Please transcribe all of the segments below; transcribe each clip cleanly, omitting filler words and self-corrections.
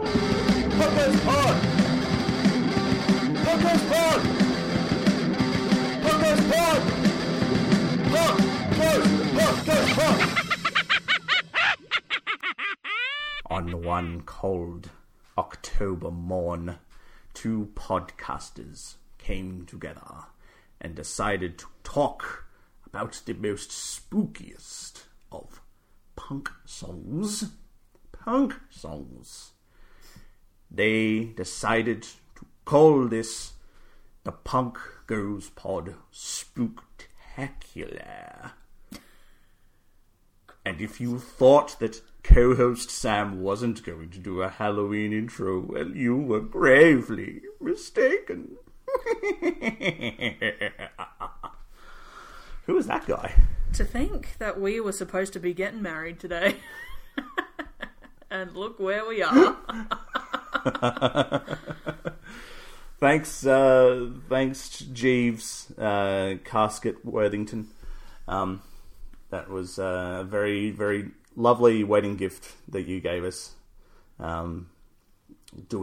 Hookers on! Hookers on! Hookers on! Hookers on! On the one cold October morn, two podcasters came together and decided to talk about the most spookiest of punk songs. They decided to call this the Punk Goes Pod Spooktacular. And if you thought that co-host Sam wasn't going to do a Halloween intro, well, you were gravely mistaken. Who was that guy? To think that we were supposed to be getting married today. And look where we are. Thanks, Jeeves Casket Worthington. That was a very, very lovely wedding gift that you gave us. Doing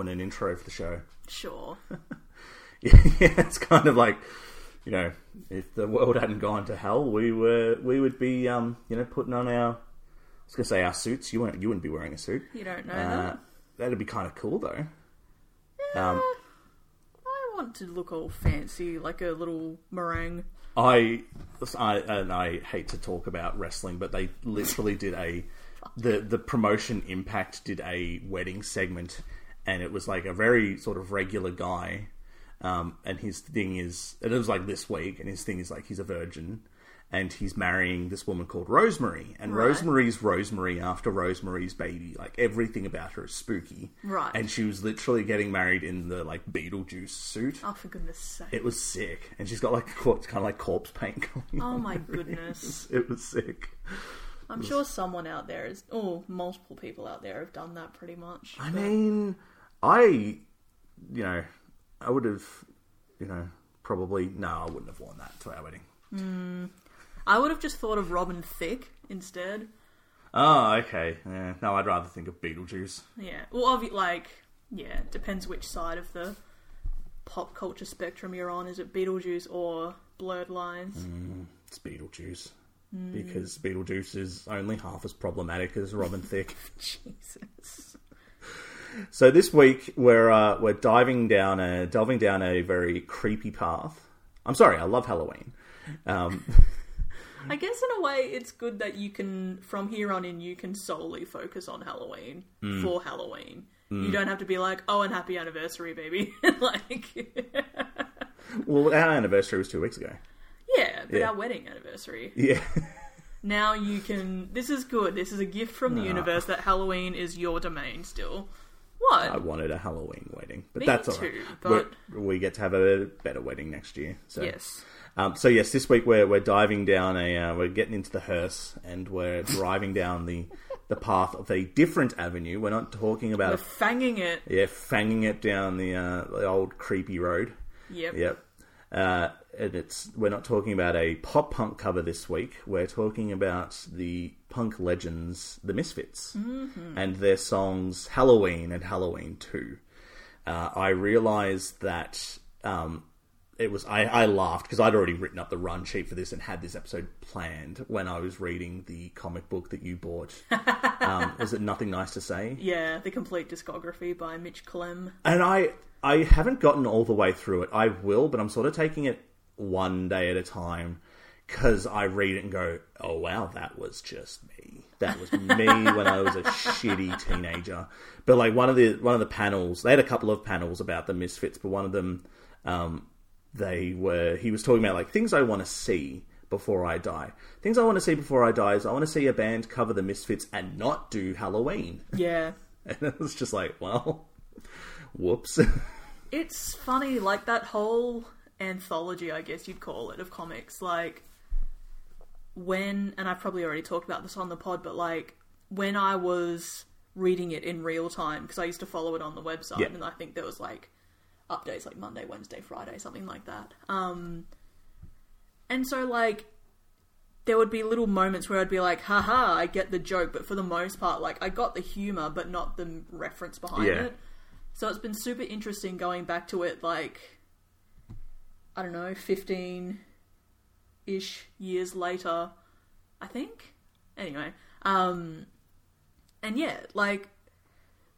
an intro for the show. Sure. Yeah, it's kind of like, you know, if the world hadn't gone to hell, we would be putting on our, I was going to say our suits. You wouldn't be wearing a suit. You don't know that. That'd be kind of cool, though. Yeah, I want to look all fancy, like a little meringue. I hate to talk about wrestling, but they literally did the promotion Impact did a wedding segment, and it was like a very sort of regular guy, and his thing is, and it was like this week, and his thing is like he's a virgin. And he's marrying this woman called Rosemary. And right. Rosemary's Rosemary after Rosemary's baby. Like, everything about her is spooky. Right. And she was literally getting married in the, like, Beetlejuice suit. Oh, for goodness sake. It was sick. And she's got, like, kind of like corpse paint going on. Oh, my goodness. It was sick. I'm sure someone out there multiple people out there have done that pretty much. But... I mean, I would have, probably... No, I wouldn't have worn that to our wedding. Mm. I would have just thought of Robin Thicke instead. Oh, okay. Yeah. No, I'd rather think of Beetlejuice. Yeah. Well, depends which side of the pop culture spectrum you're on. Is it Beetlejuice or Blurred Lines? It's Beetlejuice. Mm. Because Beetlejuice is only half as problematic as Robin Thicke. Jesus. So this week we're delving down a very creepy path. I'm sorry, I love Halloween. I guess in a way it's good that you can, from here on in, you can solely focus on Halloween for Halloween. Mm. You don't have to be like, oh, and happy anniversary, baby. Well, our anniversary was 2 weeks ago. Yeah, but our wedding anniversary. Yeah. Now you can, this is good. This is a gift from the universe that Halloween is your domain still. What? I wanted a Halloween wedding, but that's all right. But... We get to have a better wedding next year. So. Yes. So yes, this week we're diving down we're getting into the hearse, and we're driving down the path of a different avenue. We're not talking about... We're fanging it. Yeah, fanging it down the old creepy road. Yep. We're not talking about a pop punk cover this week. We're talking about the punk legends, The Misfits, and their songs Halloween and Halloween 2. I realised that... I laughed because I'd already written up the run sheet for this and had this episode planned when I was reading the comic book that you bought. Was it Nothing Nice to Say? Yeah, the complete discography by Mitch Clem. And I haven't gotten all the way through it. I will, but I'm sort of taking it one day at a time because I read it and go, oh, wow, that was just me. That was me when I was a shitty teenager. But like one of the panels, they had a couple of panels about the Misfits, but one of them... he was talking about, like, things I want to see before I die. Things I want to see before I die is I want to see a band cover the Misfits and not do Halloween. Yeah. And it was just like, well, whoops. It's funny, like, that whole anthology, I guess you'd call it, of comics, like, and I've probably already talked about this on the pod, but, like, when I was reading it in real time, because I used to follow it on the website, and I think there was, like, updates like Monday, Wednesday, Friday, something like that. And so, like, there would be little moments where I'd be like, haha, I get the joke, but for the most part, like, I got the humour, but not the reference behind it. So it's been super interesting going back to it, like, I don't know, 15-ish years later, I think? Anyway, and yeah, like,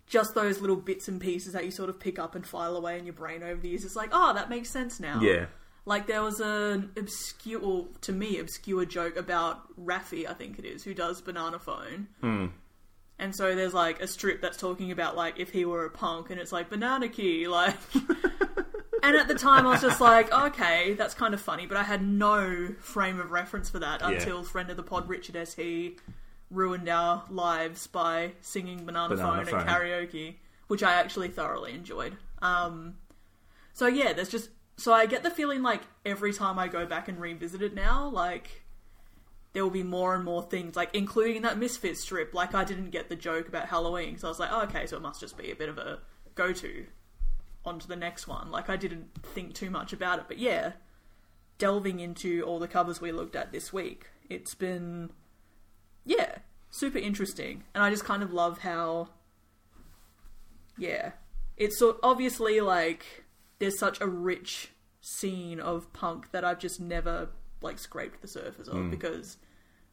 just those little bits and pieces that you sort of pick up and file away in your brain over the years, it's like, oh, that makes sense now. Yeah. Like, there was an obscure, to me, obscure joke about Raffi, I think it is, who does Banana Phone. Mm. And so there's, like, a strip that's talking about, like, if he were a punk, and it's like, banana key, like... And at the time, I was just like, okay, that's kind of funny, but I had no frame of reference for that until friend of the pod, Richard S. He ruined our lives by singing Banana Phone at karaoke, which I actually thoroughly enjoyed. So, yeah, there's just... So I get the feeling, like, every time I go back and revisit it now, like, there will be more and more things, like, including that Misfits strip. Like, I didn't get the joke about Halloween, so I was like, oh, okay, so it must just be a bit of a go-to onto the next one. Like, I didn't think too much about it. But, yeah, delving into all the covers we looked at this week, it's been, yeah, super interesting. And I just kind of love how, yeah, it's sort obviously, like... There's such a rich scene of punk that I've just never, like, scraped the surface of because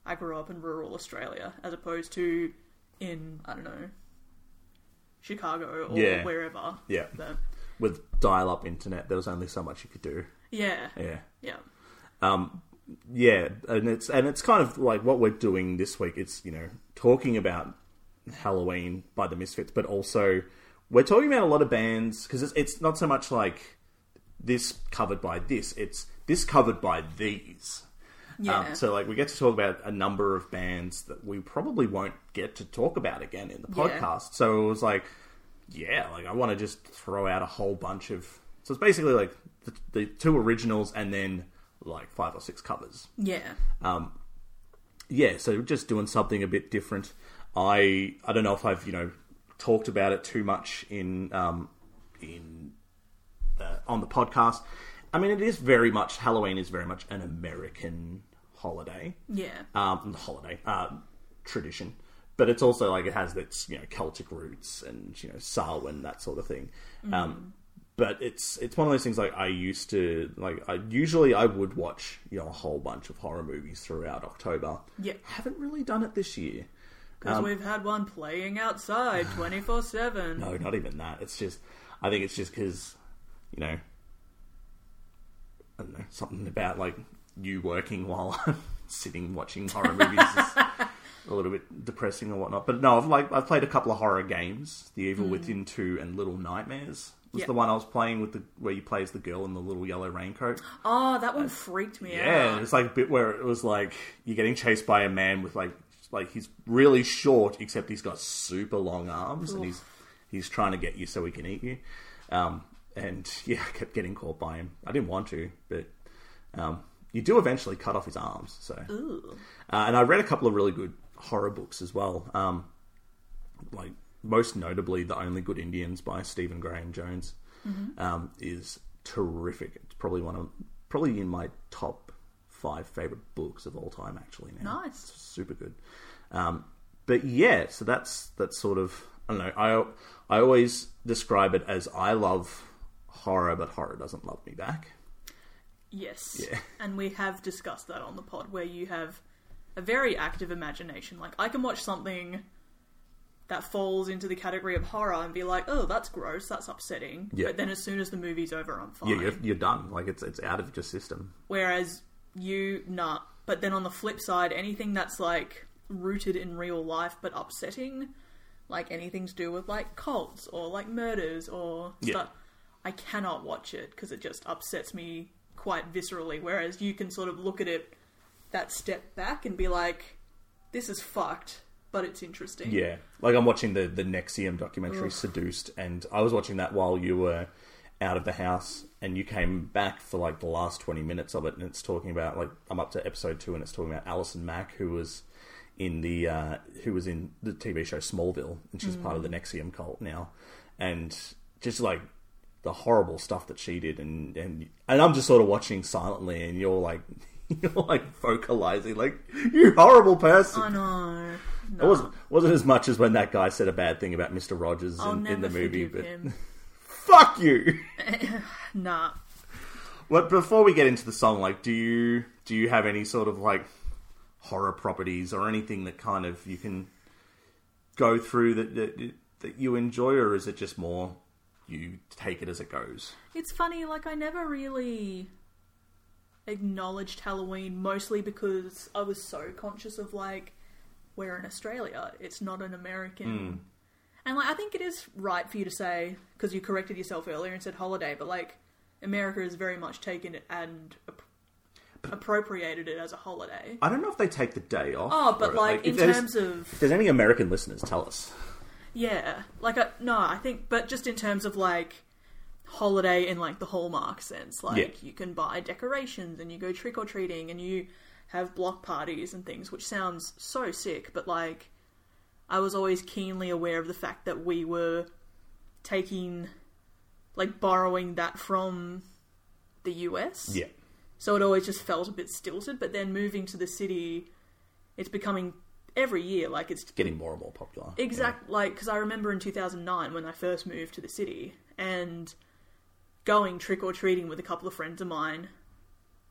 I grew up in rural Australia as opposed to in, I don't know, Chicago or wherever. Yeah. But... With dial-up internet, there was only so much you could do. Yeah. Yeah. Yeah. Yeah, and it's kind of like what we're doing this week. It's, you know, talking about Halloween by the Misfits, but also... We're talking about a lot of bands, because it's not so much like this covered by this, it's this covered by these. Yeah. So, like, we get to talk about a number of bands that we probably won't get to talk about again in the podcast. So it was like, yeah, like, I want to just throw out a whole bunch of... So it's basically, like, the two originals and then, like, 5 or 6 covers. Yeah. Yeah, so just doing something a bit different. I don't know if I've, you know... talked about it too much in on the podcast. I mean, it is very much Halloween is very much an American holiday, tradition. But it's also like it has its, you know, Celtic roots and, you know, Samhain, that sort of thing. But it's one of those things, like I would watch, you know, a whole bunch of horror movies throughout October. Yeah, haven't really done it this year. Because we've had one playing outside 24/7. No, not even that. It's just, I think it's just because, you know, I don't know, something about, like, you working while I'm sitting watching horror movies is a little bit depressing or whatnot. But no, I've played a couple of horror games. The Evil Within 2 and Little Nightmares was the one I was playing with, where you play as the girl in the little yellow raincoat. Oh, that one freaked me out. Yeah, it's like a bit where it was like you're getting chased by a man with, like, he's really short, except he's got super long arms, and he's trying to get you so he can eat you. And yeah, I kept getting caught by him. I didn't want to, but you do eventually cut off his arms. So, and I read a couple of really good horror books as well. Like most notably, The Only Good Indians by Stephen Graham Jones is terrific. It's probably in my top 5 favourite books of all time, actually, now. Nice. It's super good. But yeah, so that's sort of, I don't know, I always describe it as I love horror, but horror doesn't love me back. Yes. Yeah. And we have discussed that on the pod, where you have a very active imagination. Like, I can watch something that falls into the category of horror and be like, oh, that's gross, that's upsetting. Yeah. But then as soon as the movie's over, I'm fine. Yeah, you're done. Like, it's out of your system. Whereas... But then on the flip side, anything that's, like, rooted in real life but upsetting, like anything to do with, like, cults or, like, murders or stuff, I cannot watch it because it just upsets me quite viscerally. Whereas you can sort of look at it that step back and be like, this is fucked, but it's interesting. Yeah, like I'm watching the NXIVM documentary, Seduced, and I was watching that while you were out of the house, and you came back for, like, the last 20 minutes of it, and it's talking about, like, I'm up to episode 2, and it's talking about Alison Mack, who was in the TV show Smallville, and she's part of the NXIVM cult now, and just, like, the horrible stuff that she did, and I'm just sort of watching silently, and you're like, You're like vocalizing, like, you horrible person. Oh no. No. It wasn't as much as when that guy said a bad thing about Mr. Rogers in the movie. But him. Fuck you. Nah. But before we get into the song, like, do you have any sort of like horror properties or anything that kind of you can go through that you enjoy, or is it just more you take it as it goes? It's funny, like, I never really acknowledged Halloween, mostly because I was so conscious of, like, we're in Australia, it's not an American. And, like, I think it is right for you to say, because you corrected yourself earlier and said holiday, but, like, America has very much taken it and appropriated it as a holiday. I don't know if they take the day off. Oh, but, like in terms of... If there's any American listeners, tell us. Yeah. Like, I think... But just in terms of, like, holiday in, like, the Hallmark sense. Like, You can buy decorations and you go trick-or-treating and you have block parties and things, which sounds so sick, but, like, I was always keenly aware of the fact that we were taking... like, borrowing that from the US. Yeah. So it always just felt a bit stilted, but then moving to the city, it's becoming every year, like, it's getting more and more popular. Exactly, yeah. Like, because I remember in 2009 when I first moved to the city and going trick-or-treating with a couple of friends of mine,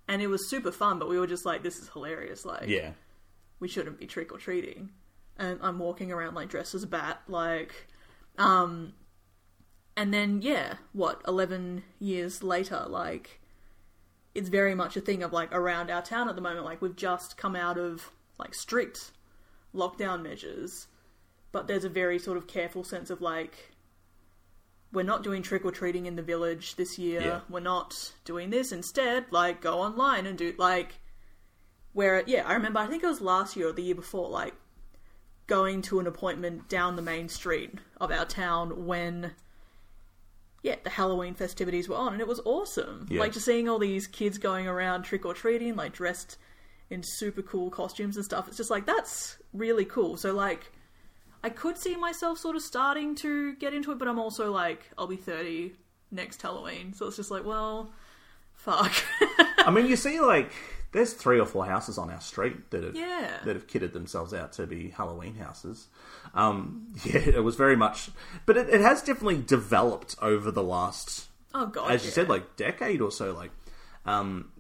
and it was super fun, but we were just like, this is hilarious, like, yeah, we shouldn't be trick-or-treating. And I'm walking around, like, dressed as a bat, like, and then, 11 years later, like, it's very much a thing of, like, around our town at the moment. Like, we've just come out of, like, strict lockdown measures, but there's a very sort of careful sense of, like, we're not doing trick-or-treating in the village this year. Yeah. We're not doing this. Instead, like, go online and do, like, where, yeah, I remember, I think it was last year or the year before, like, going to an appointment down the main street of our town when... yeah, the Halloween festivities were on, and it was awesome. Yeah. Like, just seeing all these kids going around trick-or-treating, like, dressed in super cool costumes and stuff. It's just like, that's really cool. So, like, I could see myself sort of starting to get into it, but I'm also like, I'll be 30 next Halloween. So it's just like, well, fuck. I mean, you see, like, there's 3 or 4 houses on our street that have kitted themselves out to be Halloween houses. It was very much... But it has definitely developed over the last... Oh, God, as you said, like, decade or so, like,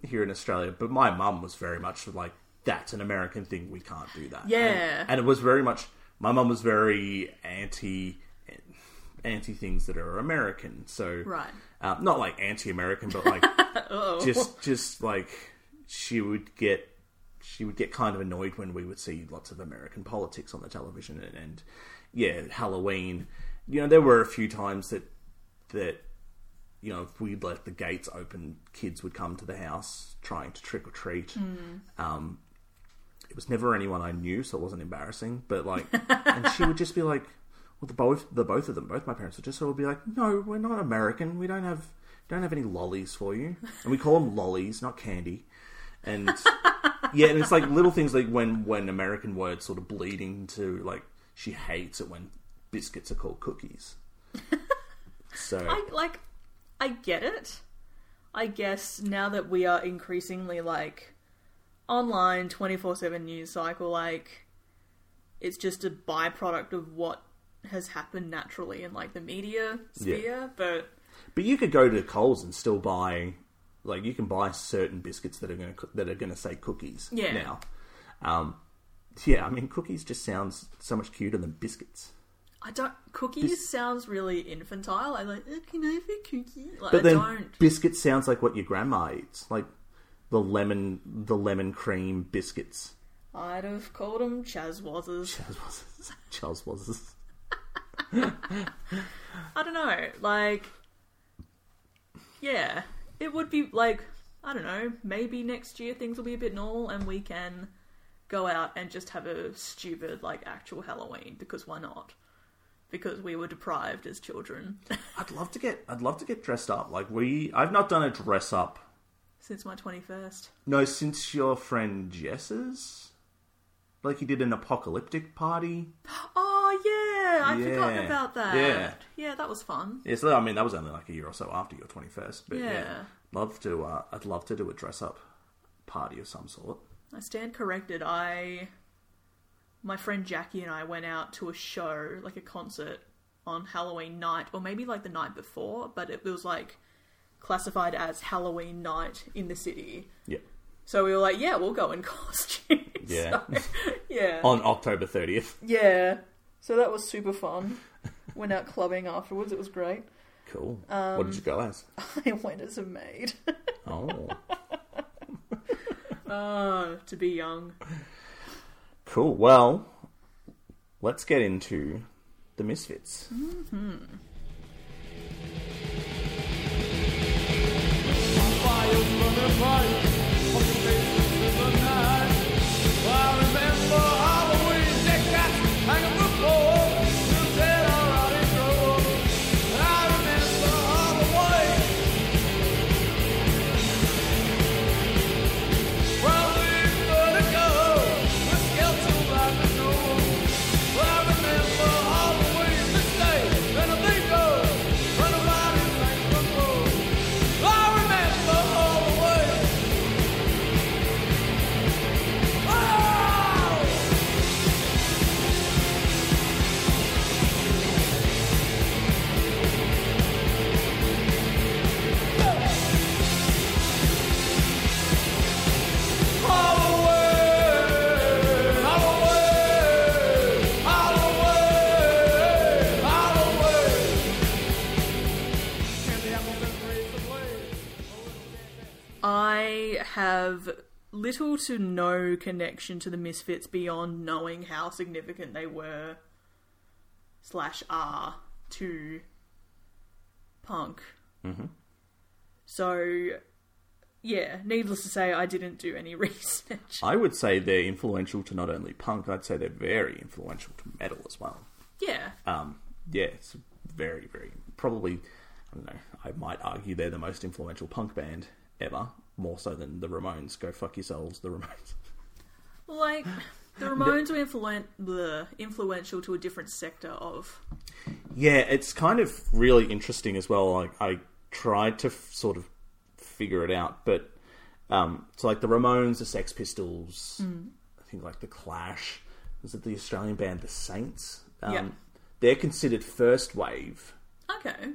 here in Australia. But my mum was very much like, that's an American thing, we can't do that. Yeah. And it was very much... My mum was very anti things that are American, so... Right. Not, like, anti-American, but, like, just like... She would get kind of annoyed when we would see lots of American politics on the television and Halloween. You know, there were a few times that you know, if we'd left the gates open, kids would come to the house trying to trick or treat. It was never anyone I knew, so it wasn't embarrassing. But like, and she would just be like, well, both my parents would just sort of be like, no, we're not American. We don't have any lollies for you, and we call them lollies, not candy. And yeah, and it's like little things like when American words sort of bleed into, like, she hates it when biscuits are called cookies. So I get it. I guess now that we are increasingly, like, online 24/7 news cycle, like, it's just a byproduct of what has happened naturally in, like, the media sphere, But you could go to Coles and still buy, like, you can buy certain biscuits that are going to say cookies now. I mean, cookies just sounds so much cuter than biscuits. Cookies sounds really infantile. I'm like, can I have a cookie? Like, but then biscuit sounds like what your grandma eats, like the lemon cream biscuits. I'd have called them Chazwazzers. I don't know, like. Yeah, it would be like, I don't know, maybe next year things will be a bit normal and we can go out and just have a stupid, like, actual Halloween, because why not? Because we were deprived as children. I'd love to get dressed up. Like, I've not done a dress up. Since my 21st. No, since your friend Jess's. Like, he did an apocalyptic party. I'd forgotten about that. Yeah, that was fun. Yeah, so, I mean, that was only like a year or so after your 21st. But I'd love to do a dress-up party of some sort. I stand corrected. My friend Jackie and I went out to a show, like a concert, on Halloween night, or maybe like the night before, but it was like classified as Halloween night in the city. Yeah. So we were like, yeah, we'll go in costumes. Yeah. Yeah. On October 30th. Yeah. So that was super fun. Went out clubbing afterwards. It was great. Cool. What did you go as? I went as a maid. Oh. To be young. Cool. Well, let's get into The Misfits. Mm-hmm. Have little to no connection to the Misfits beyond knowing how significant they were /are to punk. Mm-hmm. So, yeah, needless to say, I didn't do any research. I would say they're influential to not only punk, I'd say they're very influential to metal as well. Yeah. Yeah, it's very, very, probably, I don't know, I might argue they're the most influential punk band ever. More so than the Ramones. Go fuck yourselves, the Ramones. Like, the Ramones were influential to a different sector of... Yeah, it's kind of really interesting as well. Like, I tried to sort of figure it out, but... so, like, the Ramones, the Sex Pistols, I think, like, the Clash. Was it the Australian band The Saints? Yeah. They're considered first wave. Okay.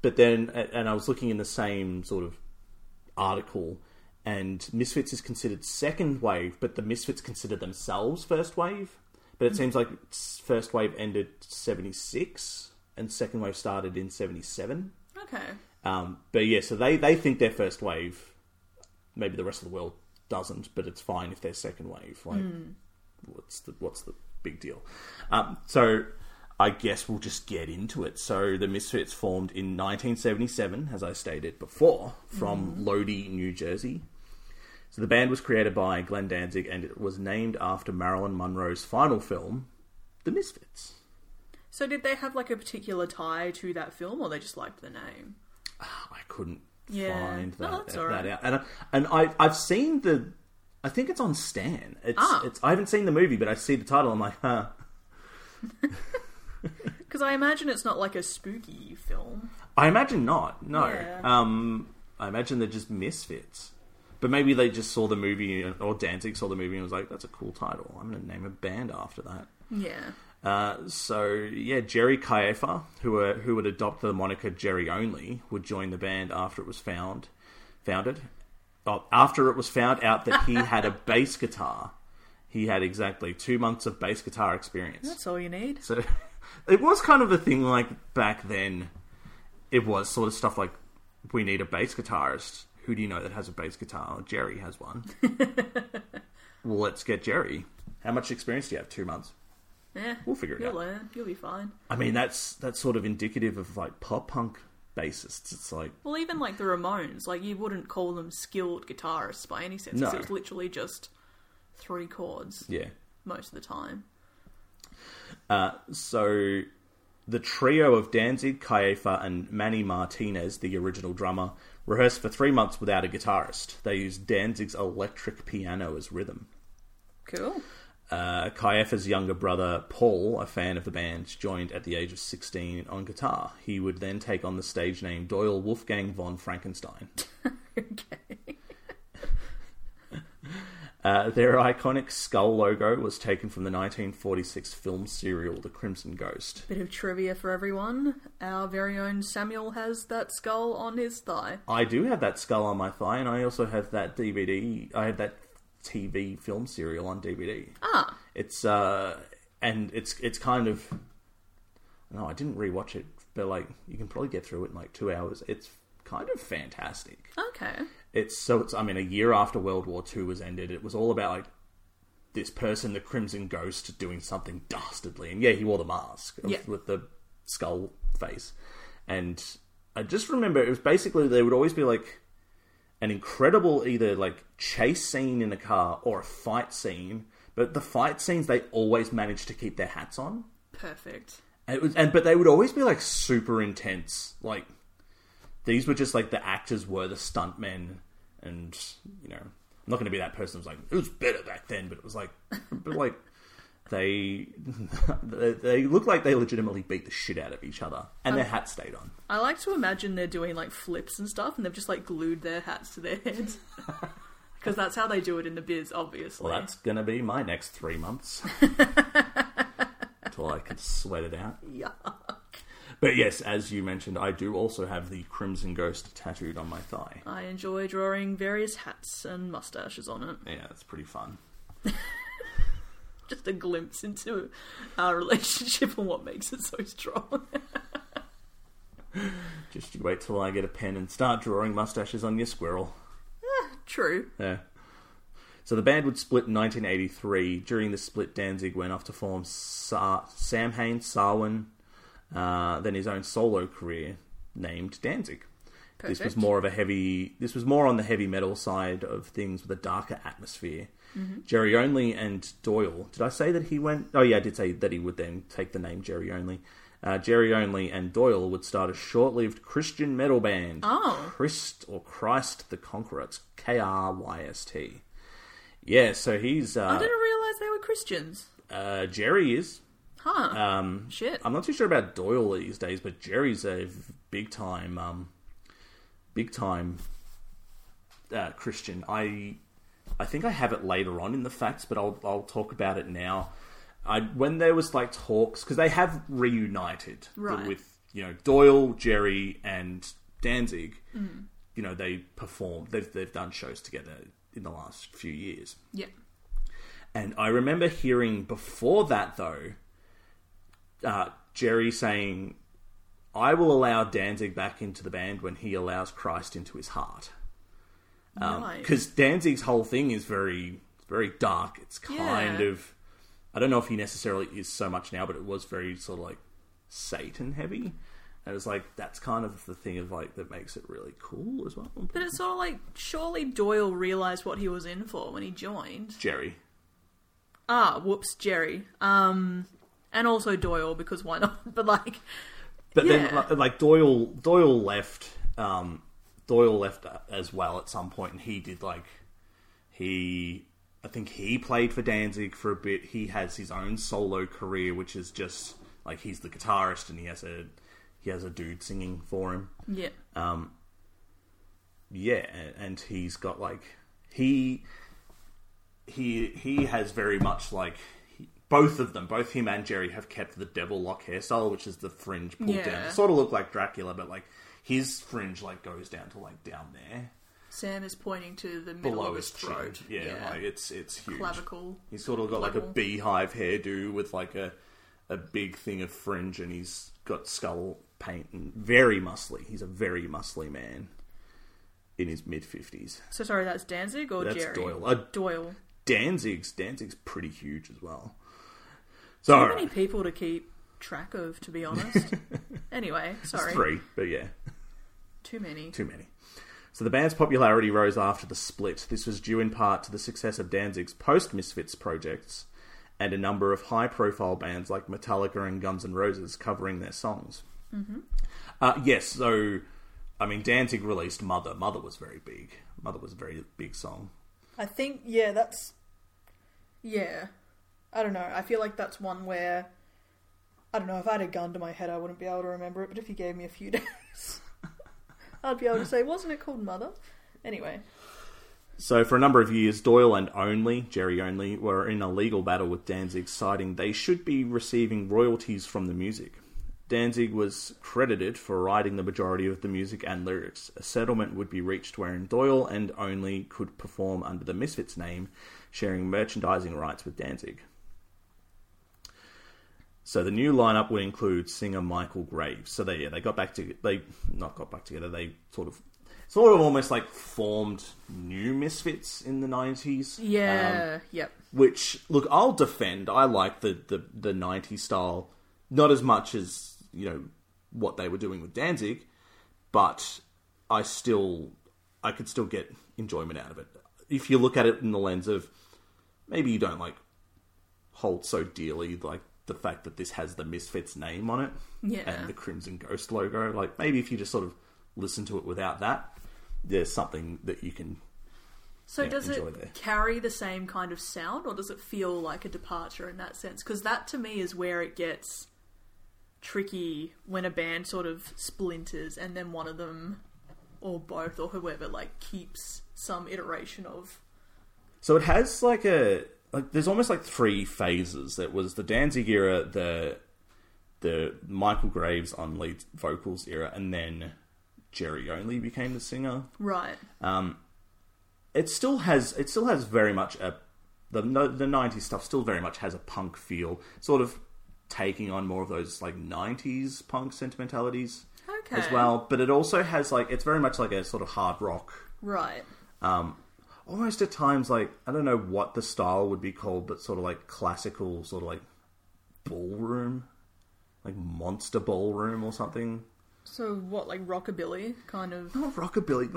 But then... And I was looking in the same sort of article, and Misfits is considered second wave, but the Misfits consider themselves first wave. But it seems like first wave ended 76 and second wave started in 77. Okay. But yeah, so they think they're first wave. Maybe the rest of the world doesn't, but it's fine if they're second wave. Like, what's the big deal? So I guess we'll just get into it. So the Misfits formed in 1977, as I stated before, from Lodi, New Jersey. So the band was created by Glenn Danzig, and it was named after Marilyn Monroe's final film, The Misfits. So did they have like a particular tie to that film, or they just liked the name? I couldn't find that out. And I've seen the... I think it's on Stan. I haven't seen the movie, but I see the title. I'm like, huh. Because I imagine it's not like a spooky film. I imagine not, no. Yeah. I imagine they're just misfits. But maybe they just saw the movie, or Danzig saw the movie and was like, that's a cool title. I'm going to name a band after that. Yeah. Jerry Kiefer, who would adopt the moniker Jerry Only, would join the band after it was founded. Oh, after it was found out that he had a bass guitar. He had exactly 2 months of bass guitar experience. That's all you need. So it was kind of a thing, like, back then, it was sort of stuff like, we need a bass guitarist. Who do you know that has a bass guitar? Jerry has one. Well, let's get Jerry. How much experience do you have? 2 months? Yeah. We'll figure it out. You'll learn. You'll be fine. I mean, that's sort of indicative of, like, pop-punk bassists. It's like... Well, even, like, the Ramones. Like, you wouldn't call them skilled guitarists by any sense. No. It was literally just... 3 chords. Yeah. Most of the time. So, the trio of Danzig, Kiefer, and Manny Martinez, the original drummer, rehearsed for 3 months without a guitarist. They used Danzig's electric piano as rhythm. Cool. Kiefer's younger brother, Paul, a fan of the band, joined at the age of 16 on guitar. He would then take on the stage name Doyle Wolfgang von Frankenstein. Okay. Their iconic skull logo was taken from the 1946 film serial The Crimson Ghost. Bit of trivia for everyone. Our very own Samuel has that skull on his thigh. I do have that skull on my thigh, and I also have that DVD. I have that TV film serial on DVD. Ah. It's, and it's kind of... No, I didn't rewatch it, but, like, you can probably get through it in, like, 2 hours. It's kind of fantastic. Okay. It's a year after World War II was ended, it was all about, like, this person, the Crimson Ghost, doing something dastardly. And, yeah, he wore the mask with the skull face. And I just remember it was basically, there would always be, like, an incredible either, like, chase scene in a car or a fight scene. But the fight scenes, they always managed to keep their hats on. Perfect. But they would always be, like, super intense. Like, these were just, like, the actors were the stuntmen. And, you know, I'm not going to be that person who's like, it was better back then. But it was like, they look like they legitimately beat the shit out of each other. And their hats stayed on. I like to imagine they're doing, like, flips and stuff. And they've just, like, glued their hats to their heads. Because that's how they do it in the biz, obviously. Well, that's going to be my next 3 months. Until I can sweat it out. Yuck. But yes, as you mentioned, I do also have the Crimson Ghost tattooed on my thigh. I enjoy drawing various hats and mustaches on it. Yeah, it's pretty fun. Just a glimpse into our relationship and what makes it so strong. Just you wait till I get a pen and start drawing mustaches on your squirrel. True. Yeah. So the band would split in 1983. During the split, Danzig went off to form Samhain, then his own solo career named Danzig. Perfect. This was more on the heavy metal side of things with a darker atmosphere. Mm-hmm. Jerry Only and Doyle. Did I say that he went? Oh yeah, I did say that he would then take the name Jerry Only. Jerry Only and Doyle would start a short-lived Christian metal band. Oh. Christ the Conqueror. It's KRYST. Yeah, so he's... I didn't realise they were Christians. Jerry is. Huh. Shit. I'm not too sure about Doyle these days, but Jerry's a big time Christian. I think I have it later on in the facts, but I'll talk about it now. When there was, like, talks, because they have reunited with, you know, Doyle, Jerry, and Danzig. Mm. You know, they performed. They've done shows together in the last few years. Yeah. And I remember hearing before that, though, Jerry saying, I will allow Danzig back into the band when he allows Christ into his heart. Because Danzig's whole thing is very, very dark. It's kind of... I don't know if he necessarily is so much now, but it was very sort of, like, Satan heavy. And it was like, that's kind of the thing of, like, that makes it really cool as well. But it's sort of like, surely Doyle realised what he was in for when he joined. Jerry. Ah, whoops, Jerry. And also Doyle, because why not? But, like... But then, like, Doyle left... Doyle left as well at some point, and he did, like... I think he played for Danzig for a bit. He has his own solo career, which is just like he's the guitarist and he has a dude singing for him. Yeah. Yeah, and he's got like he has very much like both him and Jerry have kept the devil lock hairstyle, which is the fringe pulled down. Sort of look like Dracula, but like his fringe like goes down to like down there. Sam is pointing to the middle below of his throat. Chin. Yeah, like it's huge. Clavicle. He's sort of got like a beehive hairdo with like a big thing of fringe, and he's got skull paint and very muscly. He's a very muscly man in his mid-50s. So sorry, that's Danzig or that's Jerry? Doyle. Doyle. Danzig's pretty huge as well. So many people to keep track of, to be honest. Anyway, sorry. It's 3, but yeah. Too many. So the band's popularity rose after the split. This was due in part to the success of Danzig's post-Misfits projects and a number of high-profile bands like Metallica and Guns N' Roses covering their songs. Mm-hmm. Danzig released Mother. Mother was very big. Mother was a very big song. I think, yeah, that's... Yeah. I don't know. I feel like that's one where... I don't know, if I had a gun to my head, I wouldn't be able to remember it, but if you gave me a few days... I'd be able to say, wasn't it called Mother? Anyway. So for a number of years, Doyle and Only, Jerry Only, were in a legal battle with Danzig, citing they should be receiving royalties from the music. Danzig was credited for writing the majority of the music and lyrics. A settlement would be reached wherein Doyle and Only could perform under the Misfits name, sharing merchandising rights with Danzig. So the new lineup would include singer Michael Graves. So they almost like formed new Misfits in the 90s. Yeah, yep. Which, look, I'll defend. I like the 90s style, not as much as, you know, what they were doing with Danzig, but I could still get enjoyment out of it. If you look at it in the lens of maybe you don't like hold so dearly like the fact that this has the Misfits name on it, yeah, and the Crimson Ghost logo, like maybe if you just sort of listen to it without that, there's something that you can. So yeah, does it carry the same kind of sound, or does it feel like a departure in that sense? Because that to me is where it gets tricky, when a band sort of splinters and then one of them, or both, or whoever, like keeps some iteration of. So it has like a, like there's almost like three phases. That was the Danzig era, the Michael Graves on lead vocals era, and then Jerry Only became the singer. Right. It still has very much the 90s stuff still very much has a punk feel, sort of taking on more of those like 90s punk sentimentalities, okay, as well. But it also has like, it's very much like a sort of hard rock, right? Almost at times like, I don't know what the style would be called, but sort of like classical, sort of like ballroom, like monster ballroom or something. So what, like rockabilly kind of? Not rockabilly,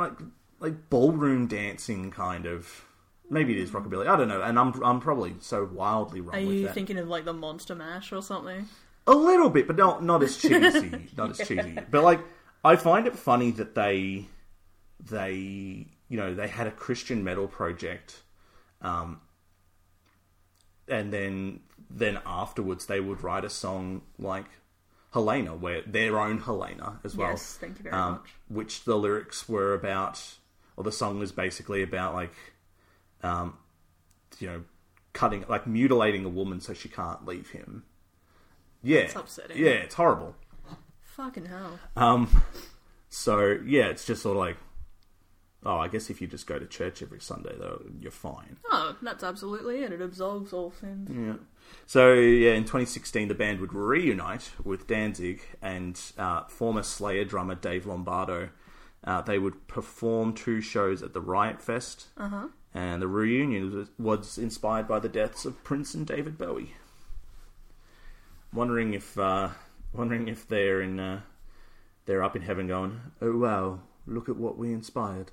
like ballroom dancing kind of. Maybe it is rockabilly, I don't know, and I'm probably so wildly wrong with that. Are you thinking of like the Monster Mash or something? A little bit, but not as cheesy. As cheesy. But like, I find it funny that they had a Christian metal project, and then afterwards they would write a song like Helena, where their own Helena as well. Yes, thank you very much. Which the lyrics were about, or the song was basically about, like, cutting, like, mutilating a woman so she can't leave him. Yeah, it's upsetting. Yeah, it's horrible. Fucking hell. So yeah, it's just sort of like, oh, I guess if you just go to church every Sunday, though, you're fine. Oh, that's absolutely it. It absolves all sins. Yeah. So, yeah, in 2016, the band would reunite with Danzig and former Slayer drummer Dave Lombardo. They would perform two shows at the Riot Fest, uh-huh, and the reunion was inspired by the deaths of Prince and David Bowie. Wondering if they're up in heaven going, oh wow, look at what we inspired.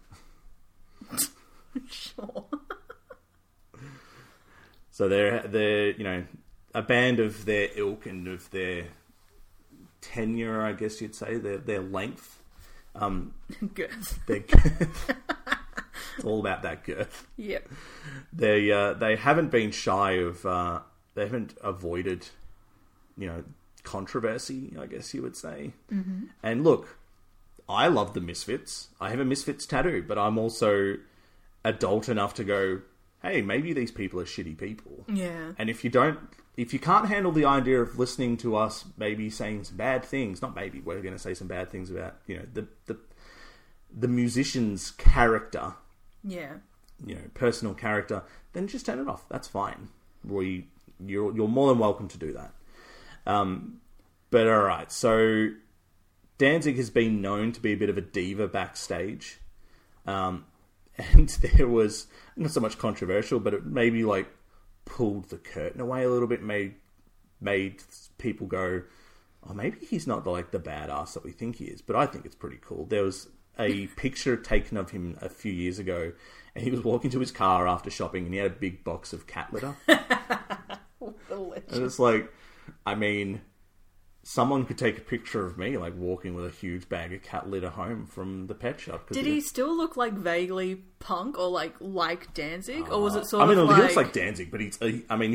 Sure. So they're a band of their ilk and of their tenure, I guess you'd say, their length. Girth. Their girth. It's all about that girth. Yep. They haven't been shy of they haven't avoided controversy, I guess you would say. Mm-hmm. And look, I love the Misfits. I have a Misfits tattoo, but I'm also adult enough to go, hey, maybe these people are shitty people. Yeah. And if you can't handle the idea of listening to us maybe saying some bad things, not maybe, we're going to say some bad things about, the musician's character. Yeah. Personal character, then just turn it off. That's fine. You're more than welcome to do that. But all right, so Danzig has been known to be a bit of a diva backstage. And there was not so much controversial, but it maybe like pulled the curtain away a little bit, made people go, oh, maybe he's not like the badass that we think he is, but I think it's pretty cool. There was a picture taken of him a few years ago, and he was walking to his car after shopping, and he had a big box of cat litter. And it's like, I mean, someone could take a picture of me, like, walking with a huge bag of cat litter home from the pet shop. Did he still look, like, vaguely punk or, like Danzig? Or was it sort of like... I mean, he looks like Danzig, but he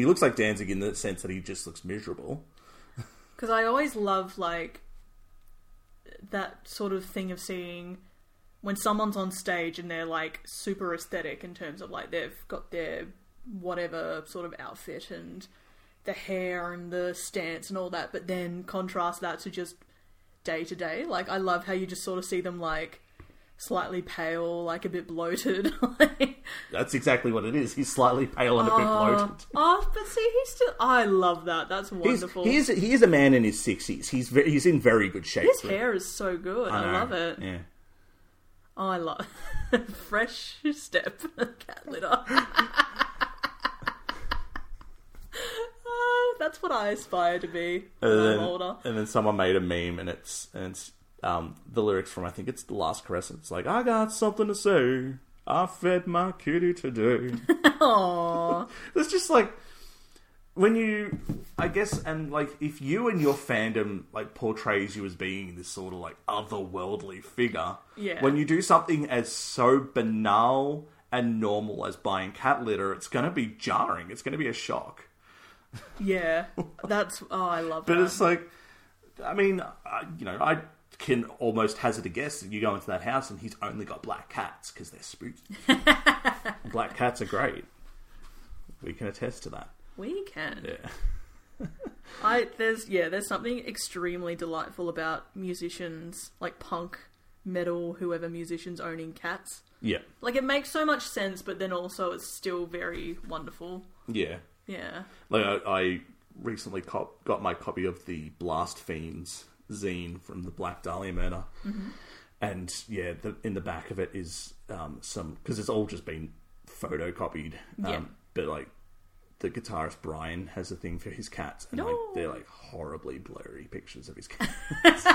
looks like Danzig in the sense that he just looks miserable. Because I always love, like, that sort of thing of seeing when someone's on stage and they're like super aesthetic in terms of like they've got their whatever sort of outfit and the hair and the stance and all that, but then contrast that to just day to day. Like, I love how you just sort of see them like slightly pale, like a bit bloated. That's exactly what it is. He's slightly pale and a bit bloated. Oh, but see, he's still... I love that. That's wonderful. He is a man in his 60s. He's in very good shape. His hair is so good. I love it. Yeah. Oh, I love fresh step cat litter. That's what I aspire to be when I'm older. And then someone made a meme, and it's the lyrics from, I think it's The Last Caress. It's like, I got something to say. I fed my kitty today. Aww. It's just like, when you, I guess, and like, if you and your fandom like portrays you as being this sort of like otherworldly figure, yeah, when you do something as so banal and normal as buying cat litter, it's going to be jarring. It's going to be a shock. Yeah, that's... Oh, I love but that. But it's like, I mean, I can almost hazard a guess that you go into that house and he's only got black cats because they're spooky. Black cats are great. We can attest to that. We can. Yeah. There's something extremely delightful about musicians, like punk, metal, whoever musicians owning cats. Yeah. Like, it makes so much sense, but then also it's still very wonderful. Yeah. Yeah. Like, I recently got my copy of the Blast Fiends zine from the Black Dahlia murder. Mm-hmm. And, yeah, in the back of it is some... Because it's all just been photocopied. Yeah. But, like, the guitarist Brian has a thing for his cats. And, like, they're, like, horribly blurry pictures of his cats.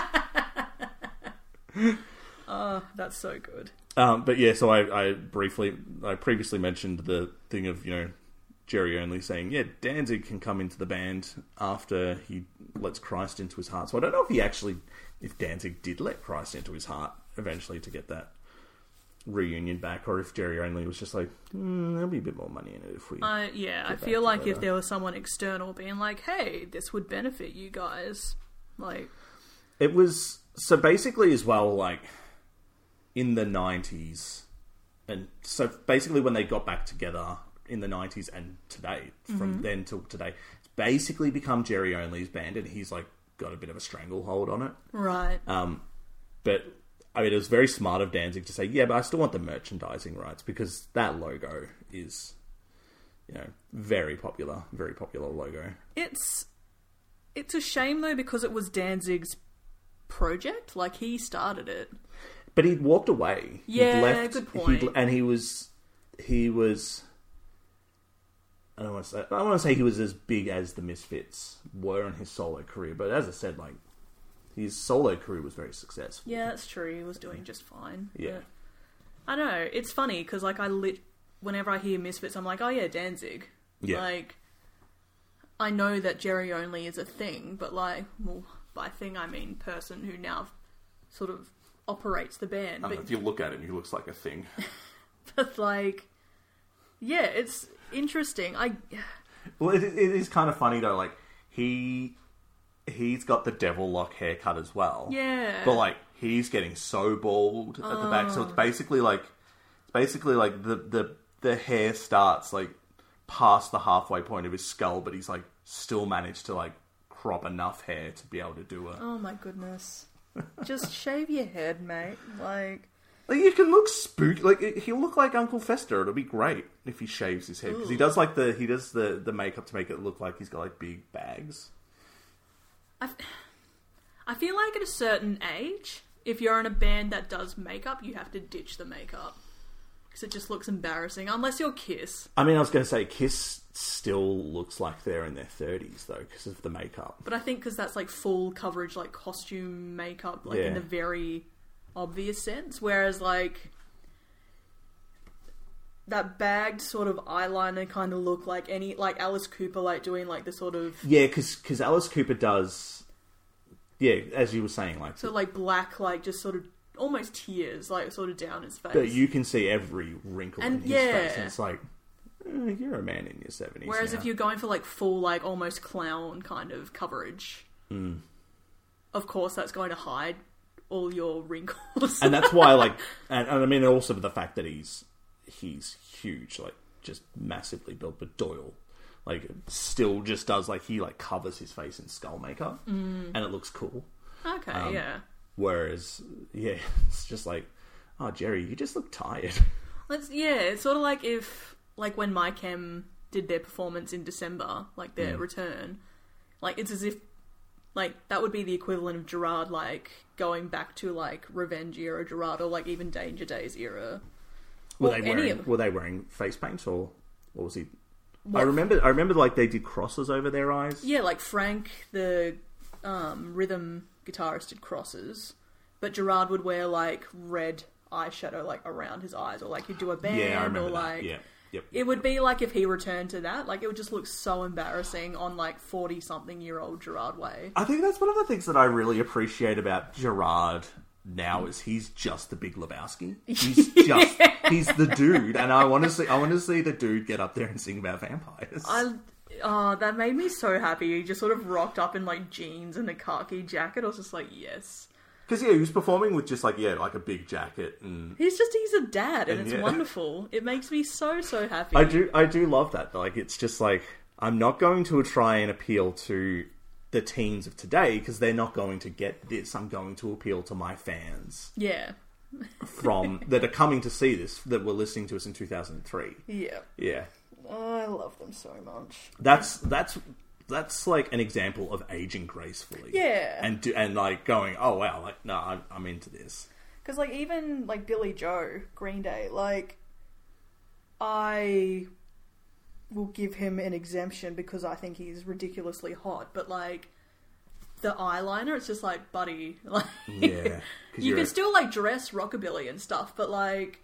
Oh, that's so good. But, yeah, so I previously mentioned the thing of, Jerry Only saying, yeah, Danzig can come into the band after he lets Christ into his heart. So I don't know if if Danzig did let Christ into his heart eventually to get that reunion back, or if Jerry Only was just like, there'll be a bit more money in it if we... I feel like together. If there was someone external being like, hey, this would benefit you guys. Like... It was... So basically as well, like, in the 90s, and so basically when they got back together... in the 90s and today, from then till today, it's basically become Jerry Only's band, and he's like got a bit of a stranglehold on it. Right. But I mean, it was very smart of Danzig to say, yeah, but I still want the merchandising rights, because that logo is, very popular logo. It's a shame though, because it was Danzig's project. Like, he started it, but he'd walked away. Yeah, good point. And he was, I don't want to say he was as big as the Misfits were in his solo career, but as I said, like, his solo career was very successful. Yeah, that's true. He was doing just fine. Yeah. I know. It's funny, because, like, whenever I hear Misfits, I'm like, oh, yeah, Danzig. Yeah. Like, I know that Jerry Only is a thing, but, like, well, by thing I mean person who now sort of operates the band. I don't know, if you look at him, he looks like a thing. But, like, yeah, it's... interesting. Well, it is kind of funny though. Like, he's got the devil lock haircut as well. Yeah. But like, he's getting so bald at the back, so it's basically like the hair starts like past the halfway point of his skull, but he's like still managed to like crop enough hair to be able to do it. Oh my goodness! Just shave your head, mate. Like, you can look spooky. Like, he'll look like Uncle Fester. It'll be great if he shaves his head, because he does like the makeup to make it look like he's got like big bags. I feel like at a certain age, if you're in a band that does makeup, you have to ditch the makeup because it just looks embarrassing. Unless you're Kiss. I mean, I was going to say Kiss still looks like they're in their 30s though, because of the makeup. But I think because that's like full coverage, like costume makeup, like in the very obvious sense, whereas like that bagged sort of eyeliner kind of look, like any, like Alice Cooper, like doing like the sort of, yeah, because Alice Cooper does, yeah, as you were saying, like so like black, like just sort of almost tears, like sort of down his face, but you can see every wrinkle and in his face, and it's like, you're a man in your 70s whereas now. If you're going for like full like almost clown kind of coverage, of course that's going to hide all your wrinkles. And that's why, like, and I mean, also the fact that he's huge, like, just massively built. But Doyle, like, still just does, like, he, like, covers his face in skull makeup, and it looks cool. Okay, yeah. Whereas, yeah, it's just like, oh, Jerry, you just look tired. Yeah, it's sort of like if, like, when My Chem did their performance in December, like, their return, like, it's as if, like, that would be the equivalent of Gerard, like, going back to, like, Revenge era Gerard, or, like, even Danger Days era. Were they wearing face paint, or what was he? What? I remember, like, they did crosses over their eyes. Yeah, like, Frank, the rhythm guitarist, did crosses, but Gerard would wear, like, red eyeshadow, like, around his eyes, or, like, he'd do a band, or, like, that. Yeah. Yep. It would be like if he returned to that, like, it would just look so embarrassing on, like, 40-something-year-old Gerard Way. I think that's one of the things that I really appreciate about Gerard now, is he's just the Big Lebowski. He's just he's the dude, and I want to see the dude get up there and sing about vampires. That made me so happy. He just sort of rocked up in, like, jeans and a khaki jacket. I was just like, yes. Because, yeah, he was performing with just, like, yeah, like, a big jacket. And he's a dad, and it's wonderful. It makes me so, so happy. I do love that. Like, it's just like, I'm not going to try and appeal to the teens of today, because they're not going to get this. I'm going to appeal to my fans. Yeah. That are coming to see this, that were listening to us in 2003. Yeah. Yeah. I love them so much. That's like an example of aging gracefully. Yeah. And like going, oh wow, like, no, I'm into this. Because, like, even, like, Billy Joe, Green Day, like, I will give him an exemption because I think he's ridiculously hot, but, like, the eyeliner, it's just like, buddy, like, yeah, you can still, like, dress rockabilly and stuff, but, like,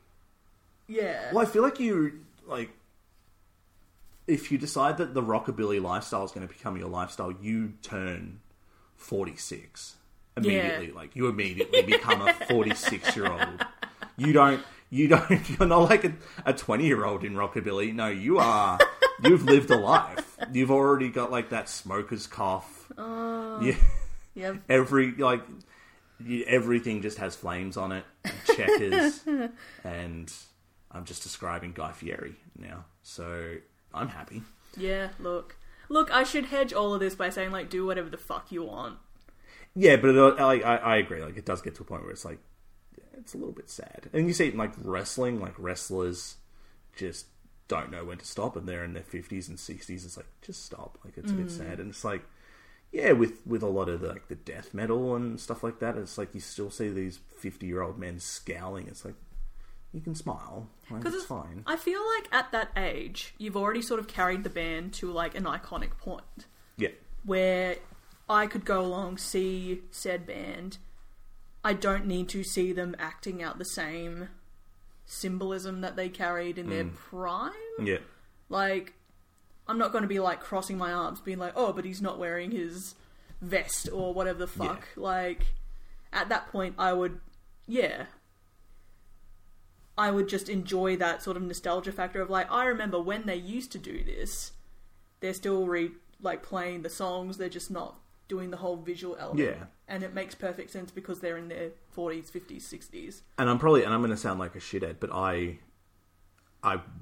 yeah. Well, I feel like you, like, if you decide that the rockabilly lifestyle is going to become your lifestyle, you turn 46 immediately. Yeah. Like, you immediately become a 46-year-old. You're not like a 20-year-old in rockabilly. No, you are. You've lived a life. You've already got, like, that smoker's cough. Yeah. Yep. Everything just has flames on it. And checkers. And I'm just describing Guy Fieri now. So I'm happy. Yeah, look. I should hedge all of this by saying, like, do whatever the fuck you want. Yeah, but I agree. Like, it does get to a point where it's like, it's a little bit sad, and you see it in, like, wrestling. Like, wrestlers just don't know when to stop, and they're in their 50s and 60s. It's like, just stop. Like, it's a bit sad, and it's like, yeah, with a lot of the, like, the death metal and stuff like that. It's like you still see these 50-year-old men scowling. It's like, you can smile. Like, it's fine. I feel like at that age, you've already sort of carried the band to, like, an iconic point. Yeah. Where I could go along, see said band. I don't need to see them acting out the same symbolism that they carried in their prime. Yeah. Like, I'm not going to be, like, crossing my arms, being like, oh, but he's not wearing his vest or whatever the fuck. Yeah. Like, at that point, I would just enjoy that sort of nostalgia factor of, like, I remember when they used to do this. They're still playing the songs. They're just not doing the whole visual element. Yeah. And it makes perfect sense because they're in their 40s, 50s, 60s. And I'm going to sound like a shithead, but I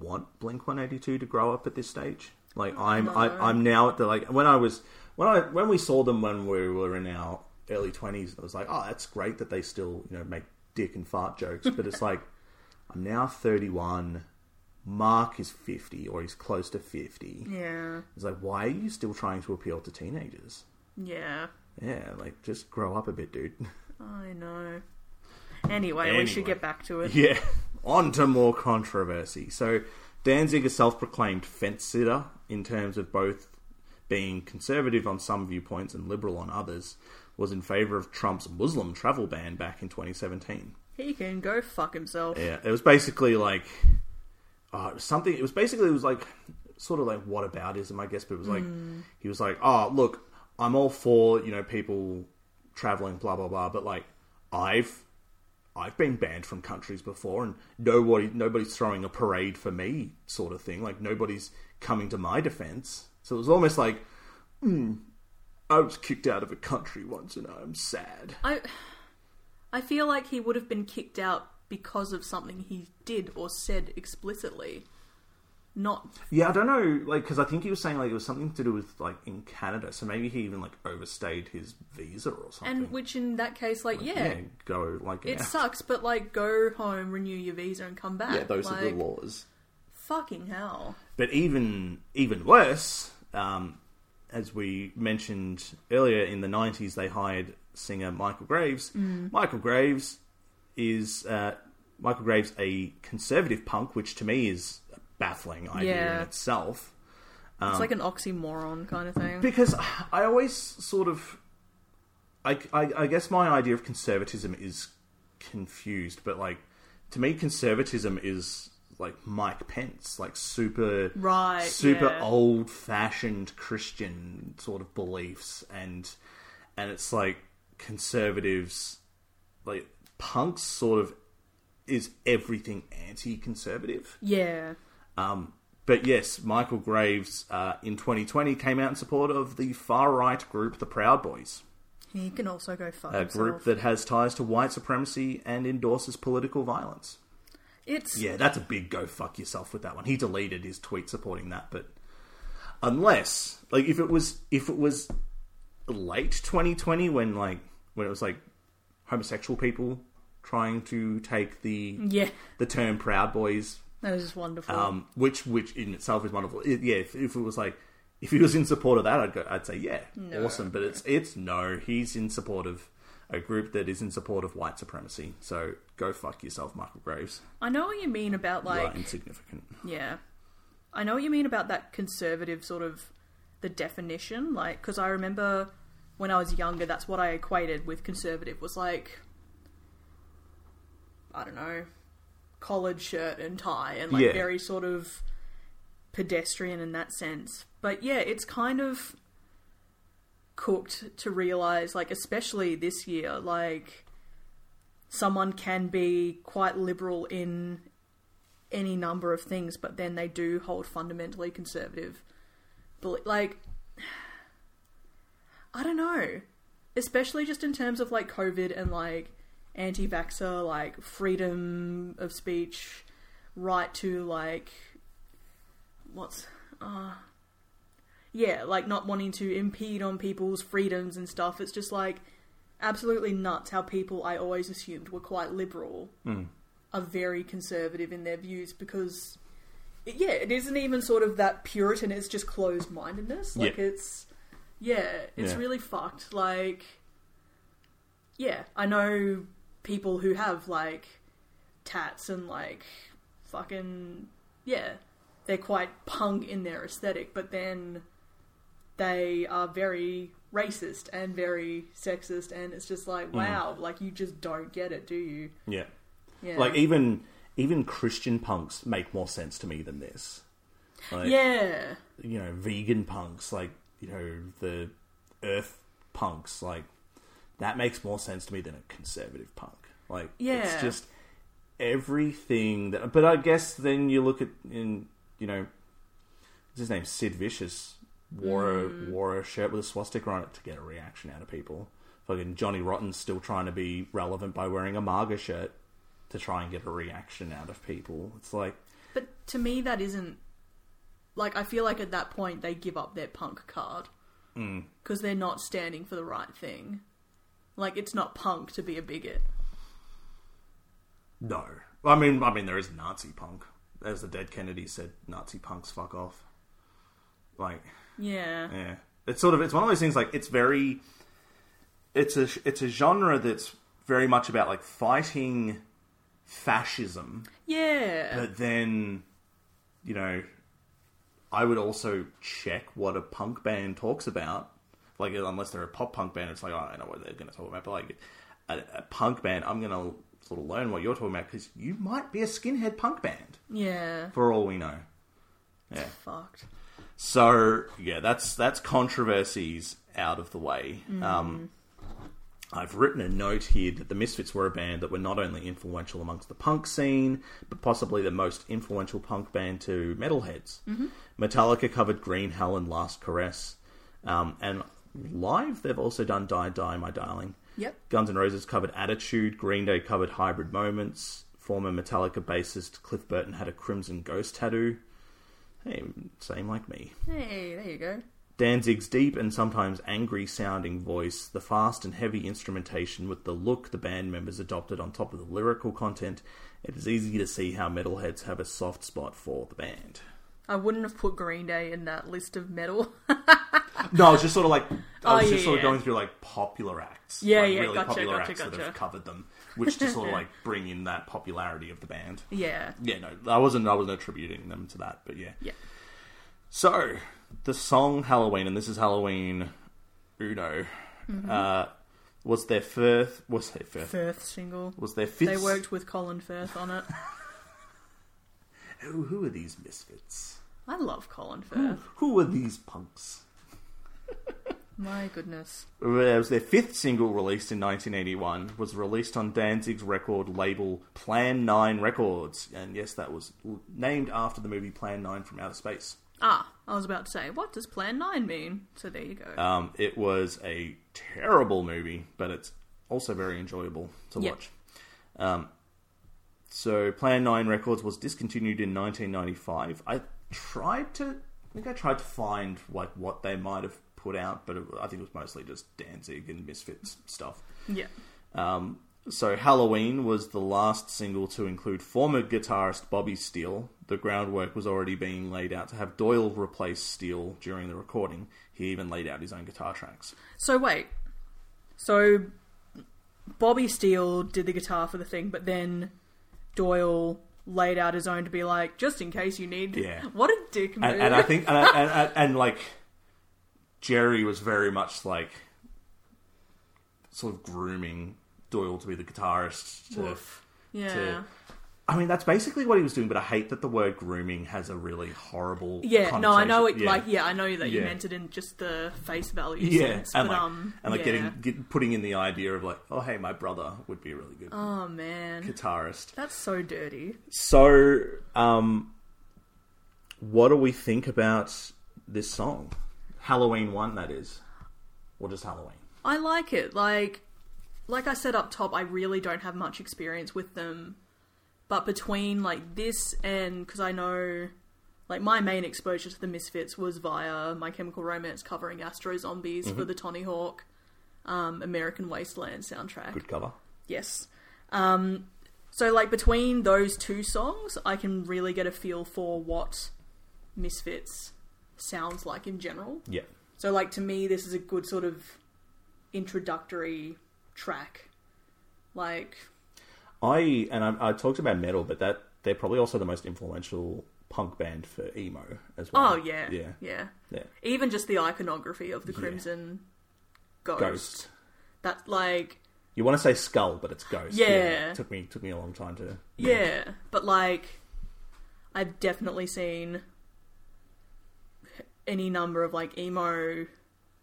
want Blink-182 to grow up at this stage. Like, I'm now at the, like, when we saw them when we were in our early 20s, it was like, oh, that's great that they still, you know, make dick and fart jokes, but it's like, I'm now 31. Mark is 50, or he's close to 50. Yeah. It's like, why are you still trying to appeal to teenagers? Yeah. Yeah, like, just grow up a bit, dude. I know. Anyway, we should get back to it. Yeah. On to more controversy. So, Danzig is self-proclaimed fence-sitter in terms of both being conservative on some viewpoints and liberal on others, was in favour of Trump's Muslim travel ban back in 2017. He can go fuck himself. Yeah, it was basically like something. It was like sort of like whataboutism, I guess. But it was like he was like, "Oh, look, I'm all for, you know, people traveling, blah blah blah." But, like, I've been banned from countries before, and nobody's throwing a parade for me, sort of thing. Like, nobody's coming to my defense. So it was almost like, I was kicked out of a country once, and I'm sad. I I feel like he would have been kicked out because of something he did or said explicitly. Not... Yeah, I don't know, like, because I think he was saying, like, it was something to do with, like, in Canada, so maybe he even, like, overstayed his visa or something. And which, in that case, like, yeah, go, like... It sucks, but, like, go home, renew your visa and come back. Yeah, those like, are the laws. Fucking hell. But even worse, as we mentioned earlier, in the 90s, they hired singer Michael Graves. Mm. Michael Graves is... Michael Graves, a conservative punk, which to me is... baffling idea in itself. It's like an oxymoron kind of thing. Because I always sort of... I guess my idea of conservatism is confused, but, like, to me, conservatism is, like, Mike Pence. Like, super old-fashioned Christian sort of beliefs. And it's, like, conservatives... Like, punks sort of is everything anti-conservative. Yeah. But yes, Michael Graves in 2020 came out in support of the far-right group The Proud Boys. He can also go fuck himself. Group that has ties to white supremacy and endorses political violence. Yeah, that's a big go fuck yourself with that one. He deleted his tweet supporting that, but unless, like, if it was late 2020 when it was like homosexual people trying to take the term Proud Boys. That was just wonderful. Which in itself is wonderful. If it was like, if he was in support of that, I'd say awesome. But it's no. He's in support of a group that is in support of white supremacy. So go fuck yourself, Michael Graves. I know what you mean about like you are insignificant. Yeah, I know what you mean about that conservative sort of the definition. Like, because I remember when I was younger, that's what I equated with conservative. Was like, I don't know. Collared shirt and tie and like very sort of pedestrian in that sense, but it's kind of cooked to realize, like, especially this year, like, someone can be quite liberal in any number of things, but then they do hold fundamentally conservative, like, I don't know, especially just in terms of like COVID and like anti-vaxxer, like, freedom of speech, right to, like, like, not wanting to impede on people's freedoms and stuff. It's just, like, absolutely nuts how people I always assumed were quite liberal are very conservative in their views because, it isn't even sort of that Puritan, it's just closed-mindedness. Like, it's really fucked. Like, yeah, I know... people who have, like, tats and, like, fucking... Yeah, they're quite punk in their aesthetic, but then they are very racist and very sexist, and it's just like, wow, like, you just don't get it, do you? Yeah. Like, even Christian punks make more sense to me than this. Like, you know, vegan punks, like, you know, the earth punks, like... That makes more sense to me than a conservative punk. Like, it's just everything that... But I guess then you look at, what's his name? Sid Vicious wore a shirt with a swastika on it to get a reaction out of people. Fucking Johnny Rotten's still trying to be relevant by wearing a MAGA shirt to try and get a reaction out of people. It's like... But to me, that isn't... Like, I feel like at that point, they give up their punk card. Because they're not standing for the right thing. Like, it's not punk to be a bigot. No. I mean, there is Nazi punk. As the Dead Kennedys said, Nazi punks fuck off. Like... Yeah. Yeah. It's sort of... It's one of those things, like, it's very... It's a genre that's very much about, like, fighting fascism. Yeah. But then, you know, I would also check what a punk band talks about. Like, unless they're a pop punk band, it's like, oh, I don't know what they're going to talk about. But, like, a punk band, I'm going to sort of learn what you're talking about because you might be a skinhead punk band. Yeah. For all we know. Yeah. It's fucked. So, yeah, that's controversies out of the way. I've written a note here that the Misfits were a band that were not only influential amongst the punk scene, but possibly the most influential punk band to metalheads. Metallica covered Green Hell and Last Caress. And... live. They've also done Die Die My Darling. Yep. Guns N' Roses covered Attitude. Green Day covered Hybrid Moments. Former Metallica bassist Cliff Burton had a Crimson Ghost tattoo. Hey, same like me. Hey, there you go. Danzig's deep and sometimes angry-sounding voice, the fast and heavy instrumentation with the look the band members adopted on top of the lyrical content, it is easy to see how metalheads have a soft spot for the band. I wouldn't have put Green Day in that list of metal. No, I was just sort of like... I was just going through like popular acts. Yeah, like, yeah, really gotcha, popular gotcha, acts gotcha. That have covered them, which just sort of like bring in that popularity of the band. Yeah. Yeah, no, I wasn't attributing them to that, but yeah. Yeah. So, the song Halloween, and this is Halloween Uno, mm-hmm. Was their Firth... Was their Firth? Firth single. Was their fifth... They worked with Colin Firth on it. Who are these misfits? I love Colin Firth. Who are these punks? My goodness. It was their fifth single released in 1981. Was released on Danzig's record label Plan 9 Records. And yes, that was named after the movie Plan 9 from Outer Space. Ah, I was about to say, what does Plan 9 mean? So there you go. It was a terrible movie, but it's also very enjoyable to watch. So Plan 9 Records was discontinued in 1995. I think I tried to find what they might have put out, but I think it was mostly just Danzig and Misfits stuff. Yeah. So Halloween was the last single to include former guitarist Bobby Steele. The groundwork was already being laid out to have Doyle replace Steele during the recording. He even laid out his own guitar tracks. So Bobby Steele did the guitar for the thing, but then... Doyle laid out his own to be like, just in case you need... Yeah. What a dick move. And I think... And Jerry was very much, like, sort of grooming Doyle to be the guitarist. I mean, that's basically what he was doing, but I hate that the word grooming has a really horrible connotation. No, I know it, I know that you meant it in just the face value sense. And, but, putting in the idea of, like, oh, hey, my brother would be a really good guitarist. That's so dirty. So, what do we think about this song? Halloween 1, that is. Or just Halloween? I like it. Like I said up top, I really don't have much experience with them. But between, like, this and... Because I know... Like, my main exposure to the Misfits was via My Chemical Romance covering Astro Zombies for the Tony Hawk American Wasteland soundtrack. Good cover. Yes. So, like, between those two songs, I can really get a feel for what Misfits sounds like in general. Yeah. So, like, to me, this is a good sort of introductory track. Like... I talked about metal, but that they're probably also the most influential punk band for emo as well. Oh yeah. Even just the iconography of the Crimson Ghost. That like you want to say skull, but it's ghost. Yeah, yeah. It took me a long time to. Yeah, but like I've definitely seen any number of like emo,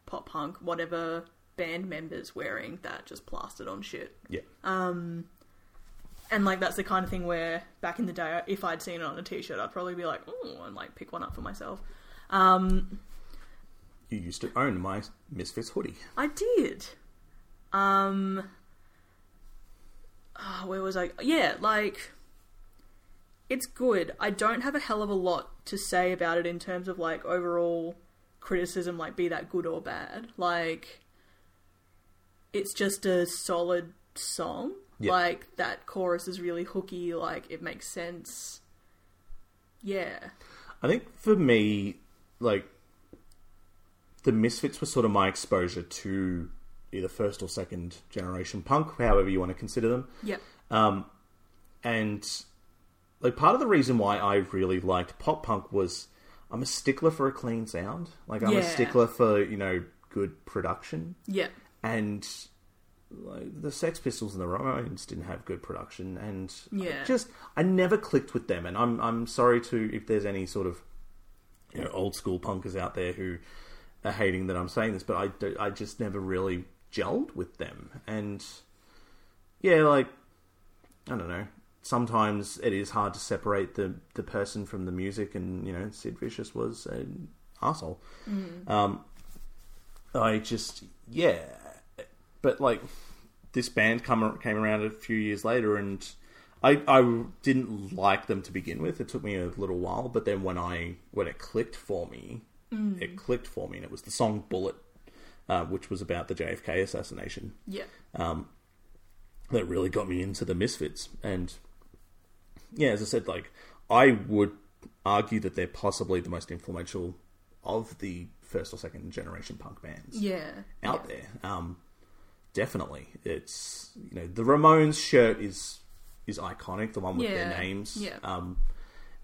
pop punk, whatever band members wearing that just plastered on shit. Yeah. And, like, that's the kind of thing where, back in the day, if I'd seen it on a t-shirt, I'd probably be like, ooh, and, like, pick one up for myself. You used to own my Misfits hoodie. I did. Where was I? Yeah, like, it's good. I don't have a hell of a lot to say about it in terms of, like, overall criticism, like, be that good or bad. Like, it's just a solid song. Yep. Like, that chorus is really hooky, like, it makes sense. Yeah. I think for me, like, the Misfits were sort of my exposure to either first or second generation punk, however you want to consider them. Yep. And, like, part of the reason why I really liked pop punk was I'm a stickler for a clean sound. Like, I'm a stickler for, you know, good production. Yeah. And... Like the Sex Pistols and the Ramones didn't have good production, and I never clicked with them. And I'm sorry to if there's any sort of old school punkers out there who are hating that I'm saying this, but I just never really gelled with them. And like I don't know. Sometimes it is hard to separate the person from the music, and Sid Vicious was an arsehole. Mm. I just, yeah. But, like, this band came around a few years later, and I didn't like them to begin with. It took me a little while, but then when it clicked for me, it clicked for me, and it was the song Bullet, which was about the JFK assassination. Yeah. That really got me into the Misfits. And, yeah, as I said, like, I would argue that they're possibly the most influential of the first or second generation punk bands out there. Definitely. It's, you know, the Ramones shirt is iconic, the one with their names. Yeah.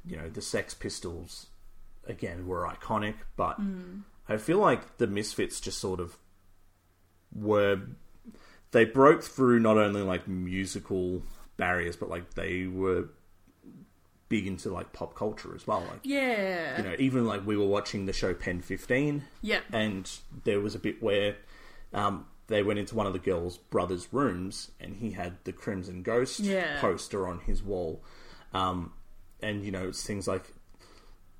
You know, the Sex Pistols, again, were iconic, but I feel like the Misfits just sort of were... They broke through not only, like, musical barriers, but, like, they were big into, like, pop culture as well. Like, yeah. You know, even, like, we were watching the show Pen 15. Yeah. And there was a bit where they went into one of the girls' brother's rooms, and he had the Crimson Ghost poster on his wall. And, you know, it's things like,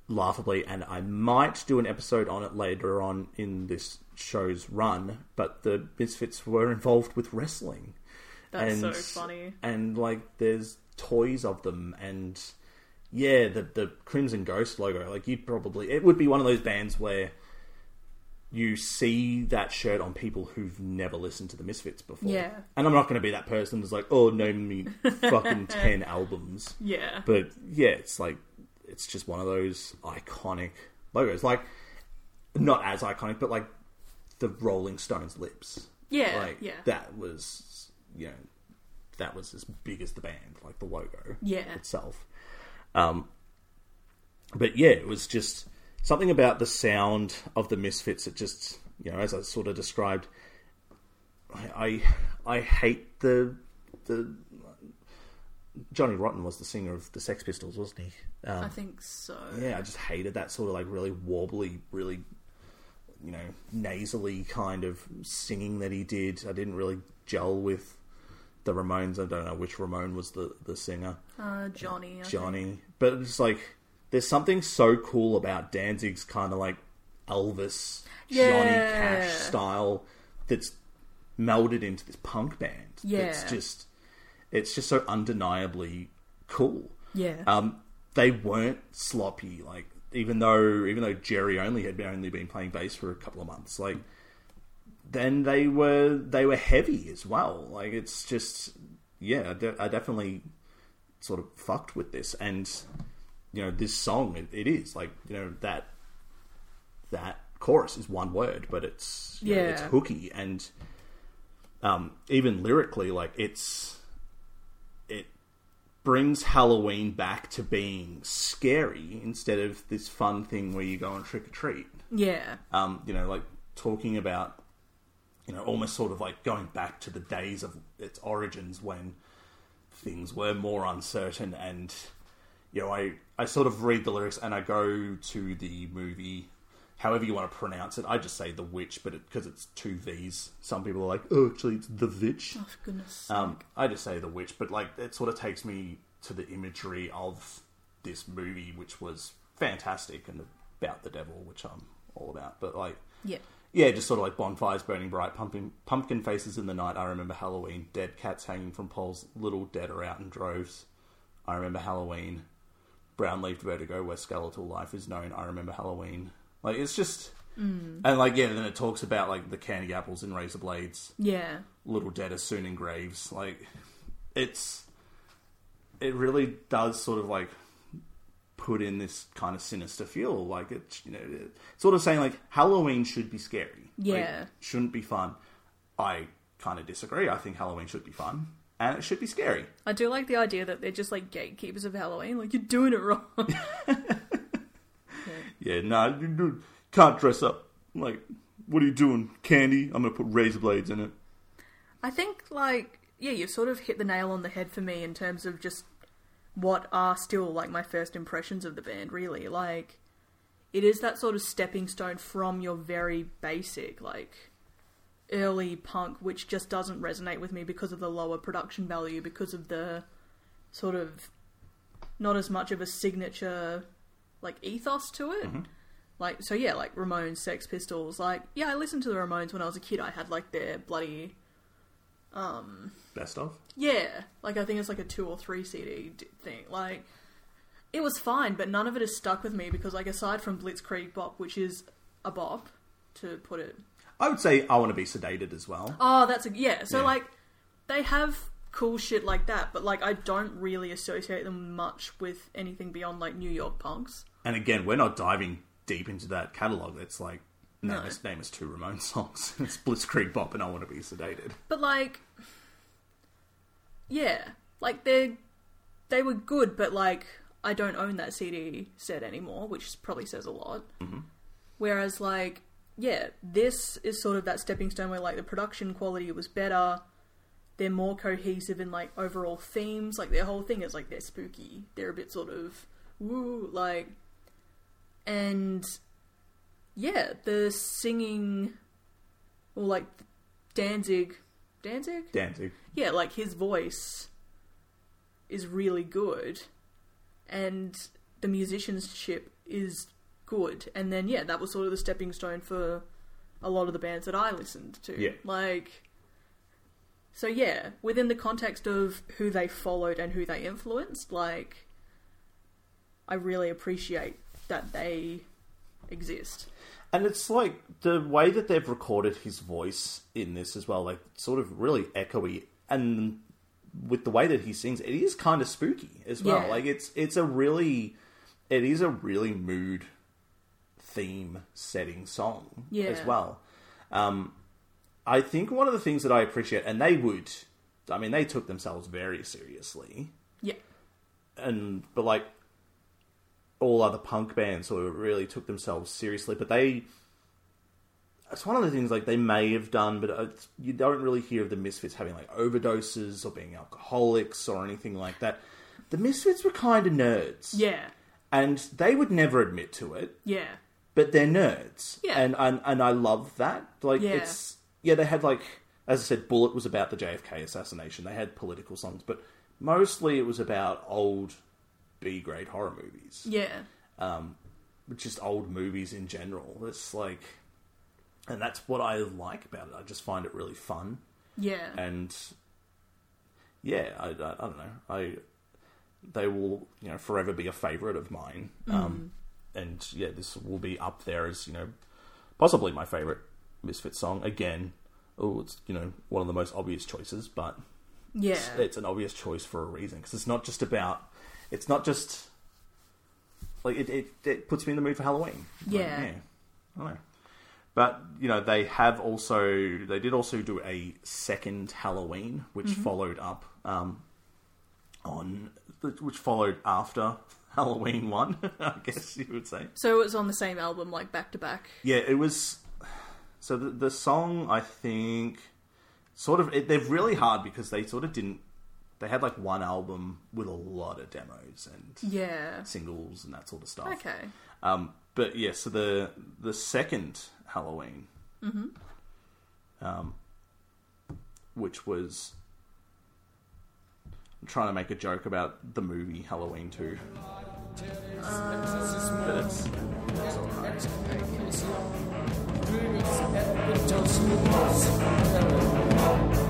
laughably, and I might do an episode on it later on in this show's run, but the Misfits were involved with wrestling. That's so funny. And, like, there's toys of them, and yeah, the Crimson Ghost logo, like, you'd probably... It would be one of those bands where you see that shirt on people who've never listened to the Misfits before. Yeah. And I'm not going to be that person who's like, oh, name me fucking 10 albums. Yeah. But, yeah, it's like, it's just one of those iconic logos. Like, not as iconic, but, like, the Rolling Stones' Lips. Yeah, like, yeah. That was, you know, that was as big as the band, like the logo itself. But yeah, it was just something about the sound of the Misfits. It just, you know, as I sort of described, I hate the Johnny Rotten was the singer of the Sex Pistols, wasn't he? I think so. Yeah, I just hated that sort of, like, really warbly, really, you know, nasally kind of singing that he did. I didn't really gel with the Ramones. I don't know which Ramone was the singer. Johnny. But it's like, there's something so cool about Danzig's kind of like Elvis, Johnny Cash style that's melded into this punk band. Yeah. It's just so undeniably cool. Yeah. They weren't sloppy, like, even though Jerry Only had only been playing bass for a couple of months, like, then they were heavy as well. Like, it's just, yeah, I definitely sort of fucked with this. And, you know, this song, it is like, you know, that chorus is one word, but it's, you know, it's hooky. And even lyrically, like, it brings Halloween back to being scary instead of this fun thing where you go and trick or treat. Yeah. You know, like, talking about, you know, almost sort of like going back to the days of its origins when things were more uncertain. And, you know, I sort of read the lyrics and I go to the movie, however you want to pronounce it. I just say The Witch, but because it's two V's, some people are like, oh, actually, it's The Vitch. Oh, for goodness sake. I just say The Witch, but, like, it sort of takes me to the imagery of this movie, which was fantastic, and about the devil, which I'm all about. But, like, yeah, just sort of like bonfires burning bright, pumpkin faces in the night. I remember Halloween. Dead cats hanging from poles. Little dead are out in droves. I remember Halloween. Brown-leaved vertigo where skeletal life is known. I remember Halloween. Like, it's just... And, like, yeah, then it talks about, like, the candy apples and razor blades. Yeah. Little dead are soon in graves. Like, it's... It really does sort of, like, put in this kind of sinister feel. Like, it's, you know, it's sort of saying, like, Halloween should be scary. Yeah. Like, shouldn't be fun. I kind of disagree. I think Halloween should be fun. And it should be scary. I do like the idea that they're just, like, gatekeepers of Halloween. Like, you're doing it wrong. Yeah, nah, dude, can't dress up. Like, what are you doing? Candy? I'm going to put razor blades in it. I think, like, yeah, you've sort of hit the nail on the head for me in terms of just what are still, like, my first impressions of the band, really. Like, it is that sort of stepping stone from your very basic, like, early punk, which just doesn't resonate with me because of the lower production value, because of the sort of not as much of a signature... like, ethos to it. Mm-hmm. Like, so yeah, like Ramones, Sex Pistols, like, yeah, I listened to the Ramones when I was a kid. I had like their bloody, best of? Yeah. Like, I think it's like a 2 or 3 CD thing. Like, it was fine, but none of it has stuck with me because, like, aside from Blitzkrieg Bop, which is a bop, to put it... I would say I Want to Be Sedated as well. Oh, that's... yeah, so, yeah. Like, they have cool shit like that, but, like, I don't really associate them much with anything beyond, like, New York punks. And again, we're not diving deep into that catalogue. It's like, no, this name is 2 Ramones songs. It's Blitzkrieg Bop and I Want to Be Sedated. But, like... yeah. Like, they were good, but, like... I don't own that CD set anymore, which probably says a lot. Mm-hmm. Whereas, like, yeah, this is sort of that stepping stone where, like, the production quality was better. They're more cohesive in, like, overall themes. Like, their whole thing is, like, they're spooky. They're a bit sort of, woo, like... And, yeah, the singing... or, like, Danzig... Danzig? Danzig. Yeah, like, his voice is really good. And the musicianship is good. And then, yeah, that was sort of the stepping stone for a lot of the bands that I listened to. Yeah. Like, so yeah, within the context of who they followed and who they influenced, like, I really appreciate that they exist. And it's like the way that they've recorded his voice in this as well, like, sort of really echoey, and with the way that he sings, it is kind of spooky as well. Yeah. Like, it is a really mood theme setting song as well. I think one of the things that I appreciate, and they took themselves very seriously. Yeah. But like all other punk bands sort of really took themselves seriously, but it's one of the things, like, they may have done, but you don't really hear of the Misfits having, like, overdoses or being alcoholics or anything like that. The Misfits were kind of nerds. Yeah. And they would never admit to it. Yeah. But they're nerds. Yeah. And I love that. Like, it's... yeah, they had, like... as I said, Bullet was about the JFK assassination. They had political songs, but mostly it was about old B-grade horror movies. Yeah. Just old movies in general. It's, like... and that's what I like about it. I just find it really fun. Yeah. And, yeah, I don't know. They will, you know, forever be a favourite of mine. And, yeah, this will be up there as, you know, possibly my favourite Misfits song. Again, it's, you know, one of the most obvious choices, but... yeah. It's an obvious choice for a reason. Because it's not just about... it's not just... like, it puts me in the mood for Halloween. Yeah. Like, yeah. I don't know. But, you know, they did also do a second Halloween, which followed after Halloween 1, I guess you would say. So it was on the same album, like, back to back. Yeah, it was, so the song, I think, sort of, they're really hard because they sort of didn't, they had like one album with a lot of demos and singles and that sort of stuff. Okay. But yeah, so the second Halloween, which was... I'm trying to make a joke about the movie Halloween 2. But it's alright.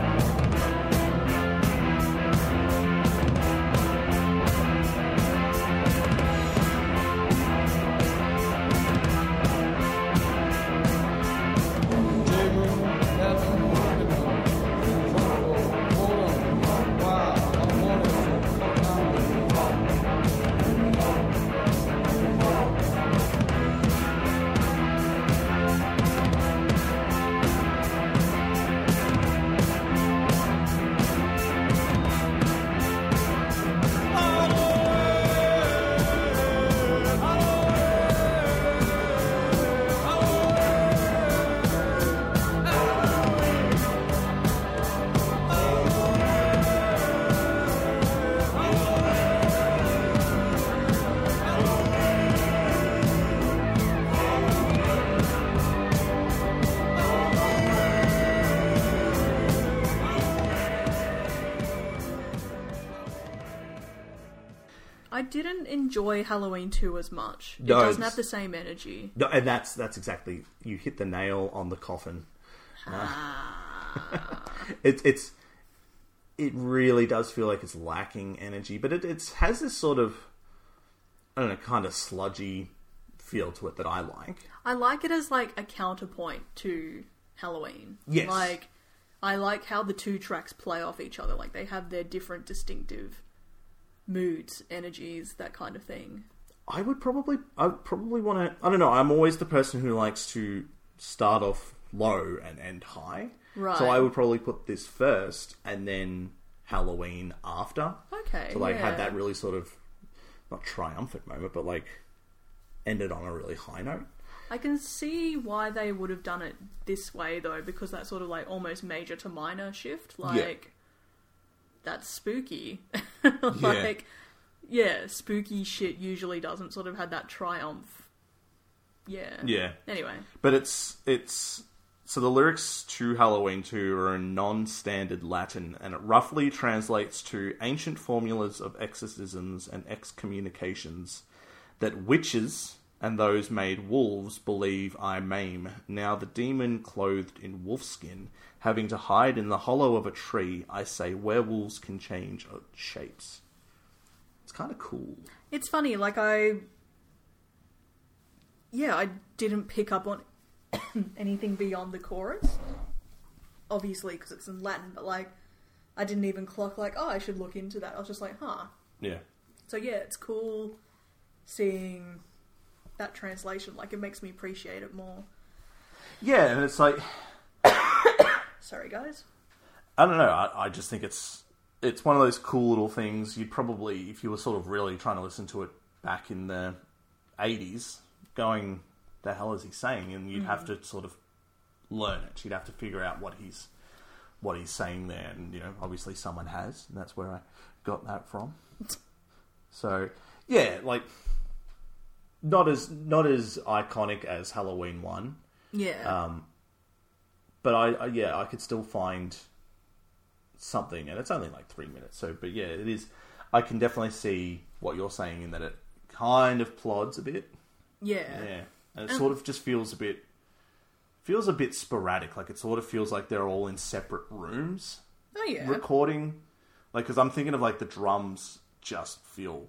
I didn't enjoy Halloween 2 as much. No, it doesn't have the same energy. No, and that's exactly, you hit the nail on the coffin. It really does feel like it's lacking energy, but it has this sort of, I don't know, kind of sludgy feel to it that I like. I like it as like a counterpoint to Halloween. Yes. Like, I like how the two tracks play off each other. Like, they have their different distinctive moods, energies, that kind of thing. I would probably want to, I don't know, I'm always the person who likes to start off low and end high. Right. So I would probably put this first and then Halloween after. Okay. So like had that really sort of, not triumphant moment, but like ended on a really high note. I can see why they would have done it this way though, because that sort of like almost major to minor shift, like that's spooky. Like, yeah, spooky shit usually doesn't sort of have that triumph. Yeah. Yeah. Anyway. But it's so the lyrics to Halloween 2 are in non-standard Latin, and it roughly translates to ancient formulas of exorcisms and excommunications that witches and those made wolves believe I maim. Now the demon clothed in wolfskin, having to hide in the hollow of a tree, I say werewolves can change shapes. It's kind of cool. It's funny, like I didn't pick up on anything beyond the chorus, obviously, because it's in Latin, but like I didn't even clock like, oh, I should look into that. I was just like, huh. Yeah. So yeah, it's cool seeing that translation. Like, it makes me appreciate it more. Yeah, and it's like sorry guys, I don't know, I just think it's one of those cool little things. You'd probably, if you were sort of really trying to listen to it back in the 80s, going, the hell is he saying? And you'd have to sort of learn it. You'd have to figure out what he's saying there. And, you know, obviously someone has, and that's where I got that from. So, yeah, like, not as iconic as Halloween 1. Yeah. But I could still find something, and it's only like 3 minutes. So, but yeah, it is, I can definitely see what you're saying in that it kind of plods a bit. Yeah. Yeah. And it sort of just feels a bit sporadic. Like, it sort of feels like they're all in separate rooms. Oh, yeah. Recording. Like, because I'm thinking of, like, the drums just feel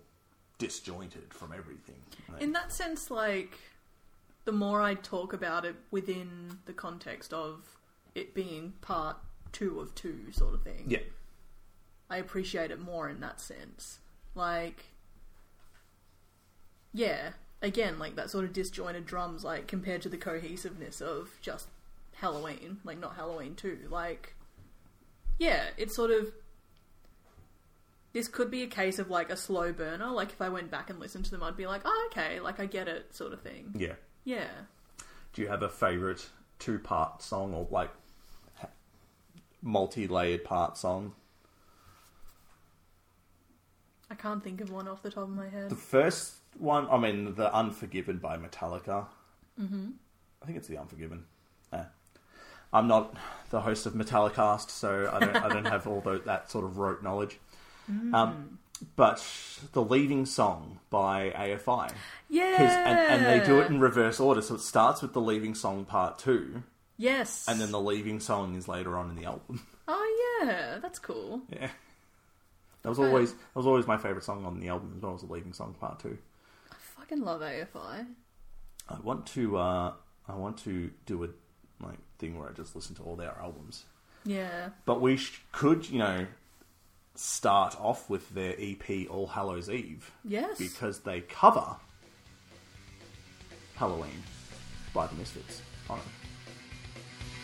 disjointed from everything. Like, in that sense, like, the more I talk about it within the context of it being part 2 of 2 sort of thing. Yeah. I appreciate it more in that sense. Like, yeah. Again, like, that sort of disjointed drums, like, compared to the cohesiveness of just Halloween, like, not Halloween 2. Like, yeah, it's sort of, this could be a case of, like, a slow burner. Like, if I went back and listened to them, I'd be like, oh, okay, like, I get it, sort of thing. Yeah. Yeah. Do you have a favourite two-part song or, like, multi-layered part song? I can't think of one off the top of my head. The first one, I mean, The Unforgiven by Metallica. Mm-hmm. I think it's The Unforgiven. I'm not the host of Metallicast, so I don't have all that sort of rote knowledge. Mm. But the leading song by AFI. Yeah. And they do it in reverse order, so it starts with the leading song part 2. Yes. And then the leading song is later on in the album. Oh yeah, that's cool. Yeah. That was always my favourite song on the album as well as the leading song part 2. I fucking love AFI. I want to do a like thing where I just listen to all their albums. Yeah. But we could, you know, start off with their EP All Hallows Eve. Yes. Because they cover Halloween by The Misfits on it.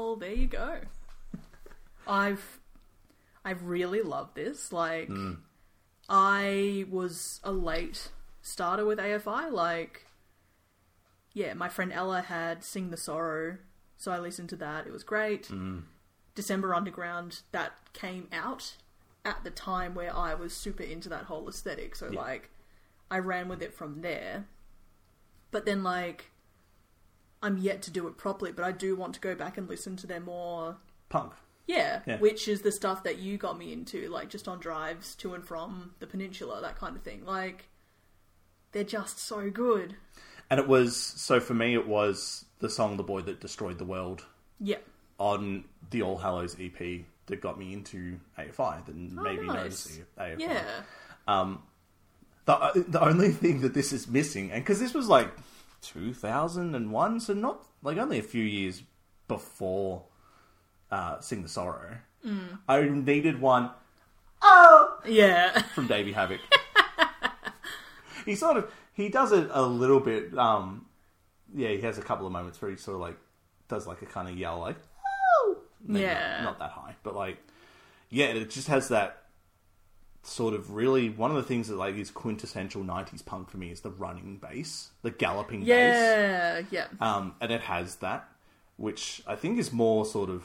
well, there you go. I really love this. Like, I was a late starter with AFI. Like, yeah, my friend Ella had Sing the Sorrow, so I listened to that. It was great. December Underground, that came out at the time where I was super into that whole aesthetic. So, like, I ran with it from there. But then, like, I'm yet to do it properly, but I do want to go back and listen to their more... Punk. Yeah, which is the stuff that you got me into, like, just on drives to and from the peninsula, that kind of thing. Like, they're just so good. And it was... So, for me, it was the song The Boy That Destroyed the World. Yeah. On the All Hallows EP that got me into AFI, that made me notice AFI. Yeah. The only thing that this is missing, and because this was like 2001, so not like only a few years before Sing the Sorrow, I needed one. Oh yeah, from Davey Havok. He sort of does it a little bit. Yeah, he has a couple of moments where he sort of like does like a kind of yell, like oh, maybe not that high, but like yeah, it just has that. Sort of really one of the things that like is quintessential 90s punk for me is the running bass, the galloping bass. And it has that, which I think is more sort of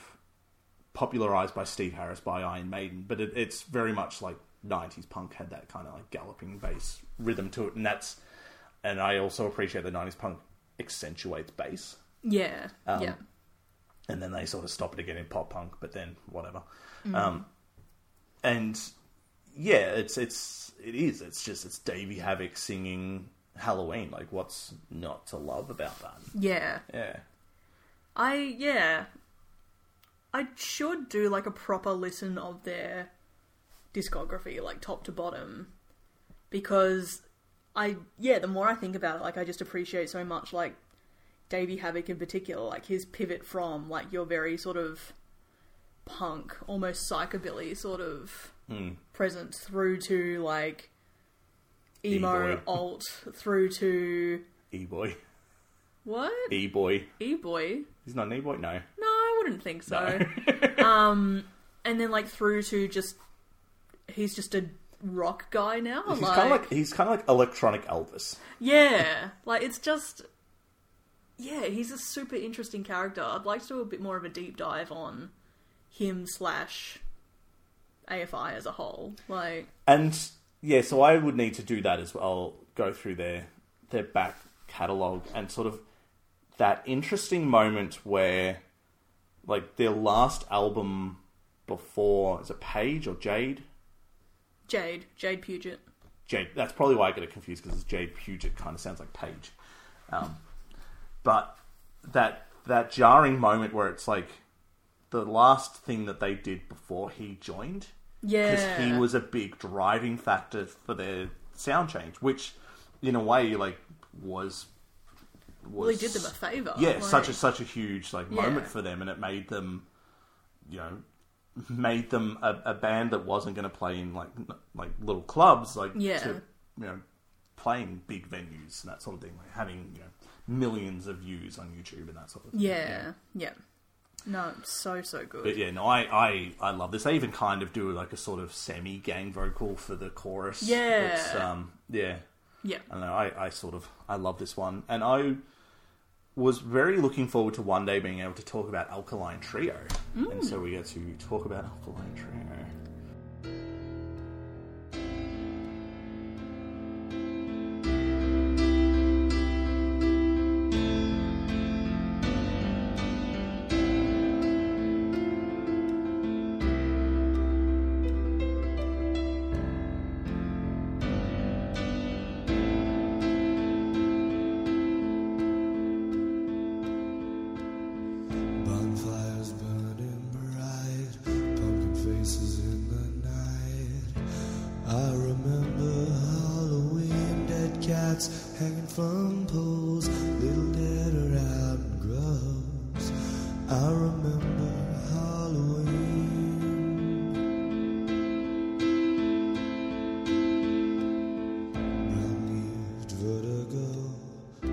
popularized by Steve Harris by Iron Maiden, but it's very much like 90s punk had that kind of like galloping bass rhythm to it, and I also appreciate that 90s punk accentuates bass. And then they sort of stop it again in pop punk, but then whatever. And yeah, it is. It's just, it's Davey Havok singing Halloween. Like, what's not to love about that? Yeah. Yeah. I should do, like, a proper listen of their discography, like, top to bottom. Because the more I think about it, like, I just appreciate so much, like, Davey Havok in particular. Like, his pivot from, like, your very sort of punk, almost psychobilly sort of... presence through to like emo E-boy. Alt through to e-boy. What? E-boy. He's not an e-boy? No. No, I wouldn't think so. No. And then like through to just he's just a rock guy now. He's like, kind of like electronic Elvis. Yeah. Like it's just he's a super interesting character. I'd like to do a bit more of a deep dive on him / AFI as a whole, like, and yeah, so I would need to do that as well. Go through their back catalogue and sort of that interesting moment where, like, their last album before is it Page or Jade? Jade Puget. Jade. That's probably why I get it confused because Jade Puget kind of sounds like Page, but that jarring moment where it's like. The last thing that they did before he joined. Yeah. Because he was a big driving factor for their sound change, which, in a way, like, was well, he did them a favour. Yeah, like... such a huge, like, moment for them, and it made them, you know, a band that wasn't going to play in, like little clubs, like, to, you know, playing big venues and that sort of thing. Like, having, you know, millions of views on YouTube and that sort of thing. Yeah. No, so good. But yeah, no, I love this. They even kind of do like a sort of semi-gang vocal for the chorus. Yeah. It's, I don't know, I love this one. And I was very looking forward to one day being able to talk about Alkaline Trio. And so we get to talk about Alkaline Trio.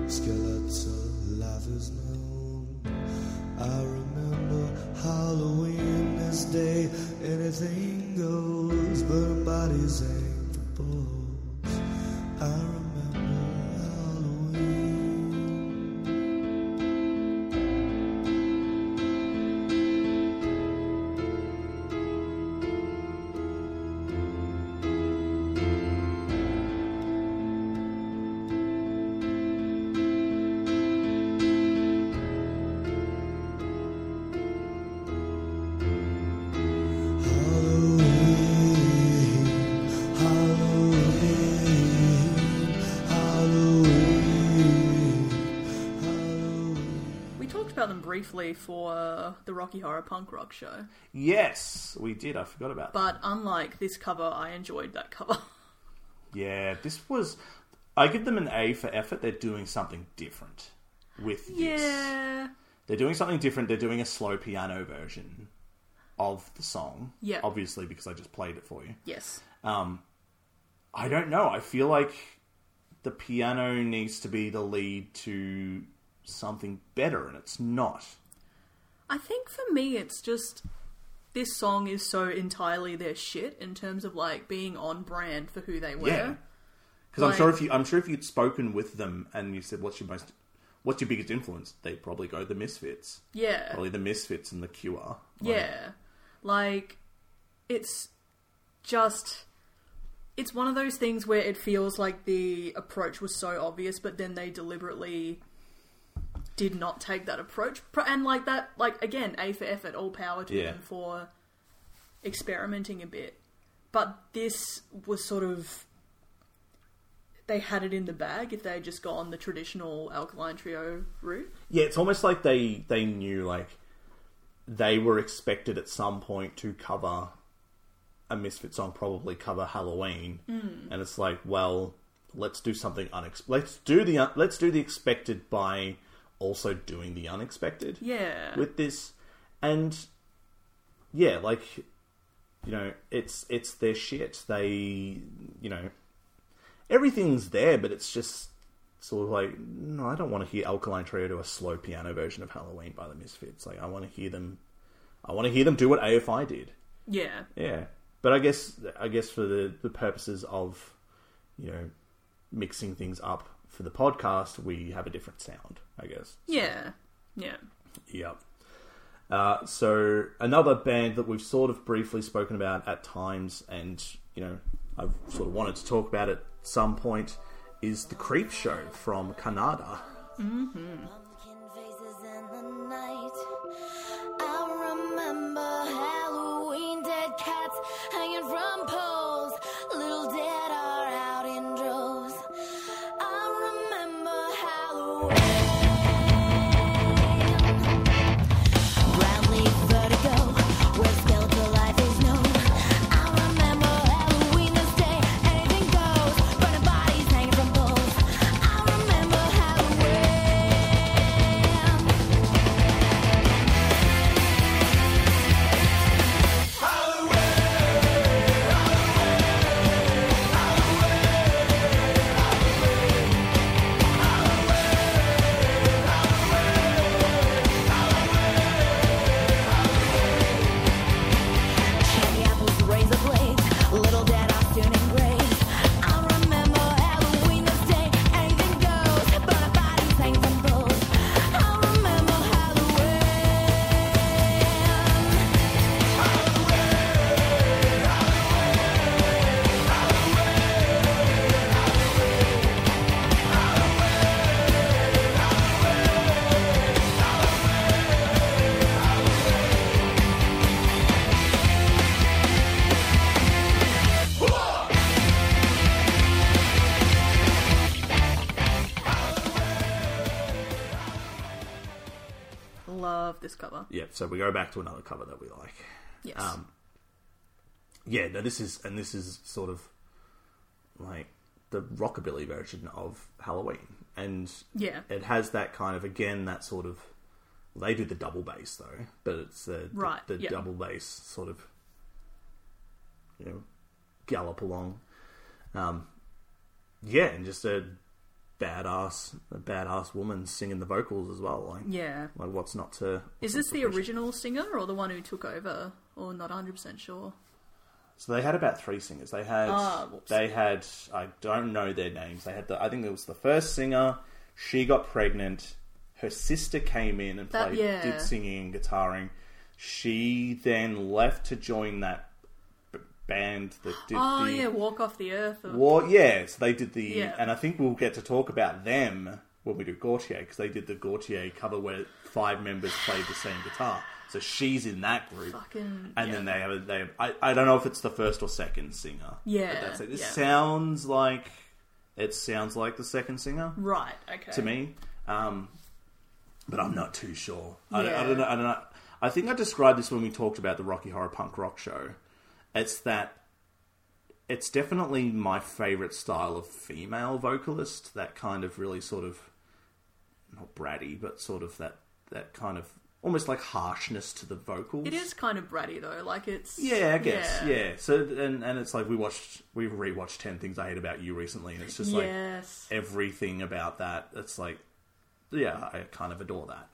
Skeletal life is known. I remember sang the blues. I remember briefly for the Rocky Horror Punk Rock show. Yes, we did. I forgot about that. But unlike this cover, I enjoyed that cover. Yeah, this was... I give them an A for effort. They're doing something different with this. Yeah. They're doing something different. They're doing a slow piano version of the song. Yeah. Obviously, because I just played it for you. Yes. I don't know. I feel like the piano needs to be the lead to... something better, and it's not. I think for me it's just this song is so entirely their shit in terms of like being on brand for who they were. Yeah, because like, I'm sure if you'd spoken with them and you said what's your biggest influence, they'd probably go The Misfits. Yeah, probably The Misfits and The Cure. Like, yeah, like it's just. It's one of those things where it feels like the approach was so obvious, but then they deliberately did not take that approach. And like that, like again, A for effort, all power to them for experimenting a bit. But this was sort of, they had it in the bag if they had just gone the traditional Alkaline Trio route. Yeah, it's almost like they knew like they were expected at some point to cover a Misfits song, probably cover Halloween. Mm. And it's like, well, let's do something unexpected. Let's do the expected by also doing the unexpected. Yeah. With this. And yeah, like, you know, it's their shit. They, you know, everything's there, but it's just sort of like, no, I don't want to hear Alkaline Trio do a slow piano version of Halloween by the Misfits. Like, I want to hear them do what AFI did. Yeah. Yeah. But I guess for the purposes of, you know, mixing things up for the podcast, we have a different sound, I guess. Yeah. Yeah. Yep. So another band that we've sort of briefly spoken about at times, and, you know, I've sort of wanted to talk about at some point, is The Creep Show from Kannada. Mm-hmm. Yeah, so we go back to another cover that we like. Yes. Yeah, no, this is sort of like the rockabilly version of Halloween. And yeah, it has that kind of, again, that sort of, well, they do the double bass though, but it's the double bass sort of, you know, gallop along. Yeah, and just a badass woman singing the vocals as well. Like, yeah. Like, what's not to... Is this the original singer or the one who took over? Or not 100% sure? So they had about three singers. They had I don't know their names. They had I think it was the first singer. She got pregnant. Her sister came in and did singing and guitaring. She then left to join that band that did Walk Off the Earth. So they did and I think we'll get to talk about them when we do Gautier, because they did the Gautier cover where five members played the same guitar. So she's in that group. Then they have... I don't know if it's the first or second singer. Yeah. But that's it. It sounds like the second singer. Right, okay. To me. But I'm not too sure. I don't know. I think I described this when we talked about the Rocky Horror Punk Rock Show. It's definitely my favourite style of female vocalist. That kind of really sort of... Not bratty, but sort of that kind of... Almost like harshness to the vocals. It is kind of bratty though. Like it's... Yeah, I guess. Yeah. So, and it's like we rewatched 10 Things I Hate About You recently, and it's just like everything about that. It's like... Yeah, I kind of adore that.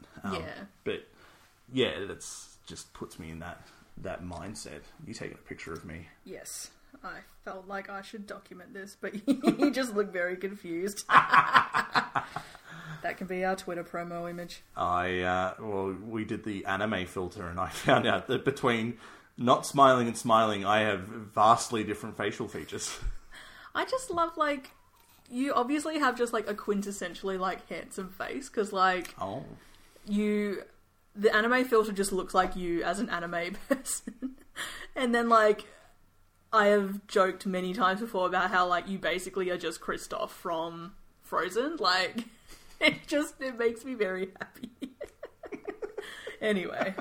But yeah, that's just puts me in that mindset. You taking a picture of me? Yes. I felt like I should document this, but you just look very confused. That can be our Twitter promo image. We did the anime filter, and I found out that between not smiling and smiling, I have vastly different facial features. I just love, like, you obviously have just, like, a quintessentially, like, handsome face, because, like, the anime filter just looks like you as an anime person. And then, like, I have joked many times before about how, like, you basically are just Kristoff from Frozen, like... It makes me very happy. Anyway.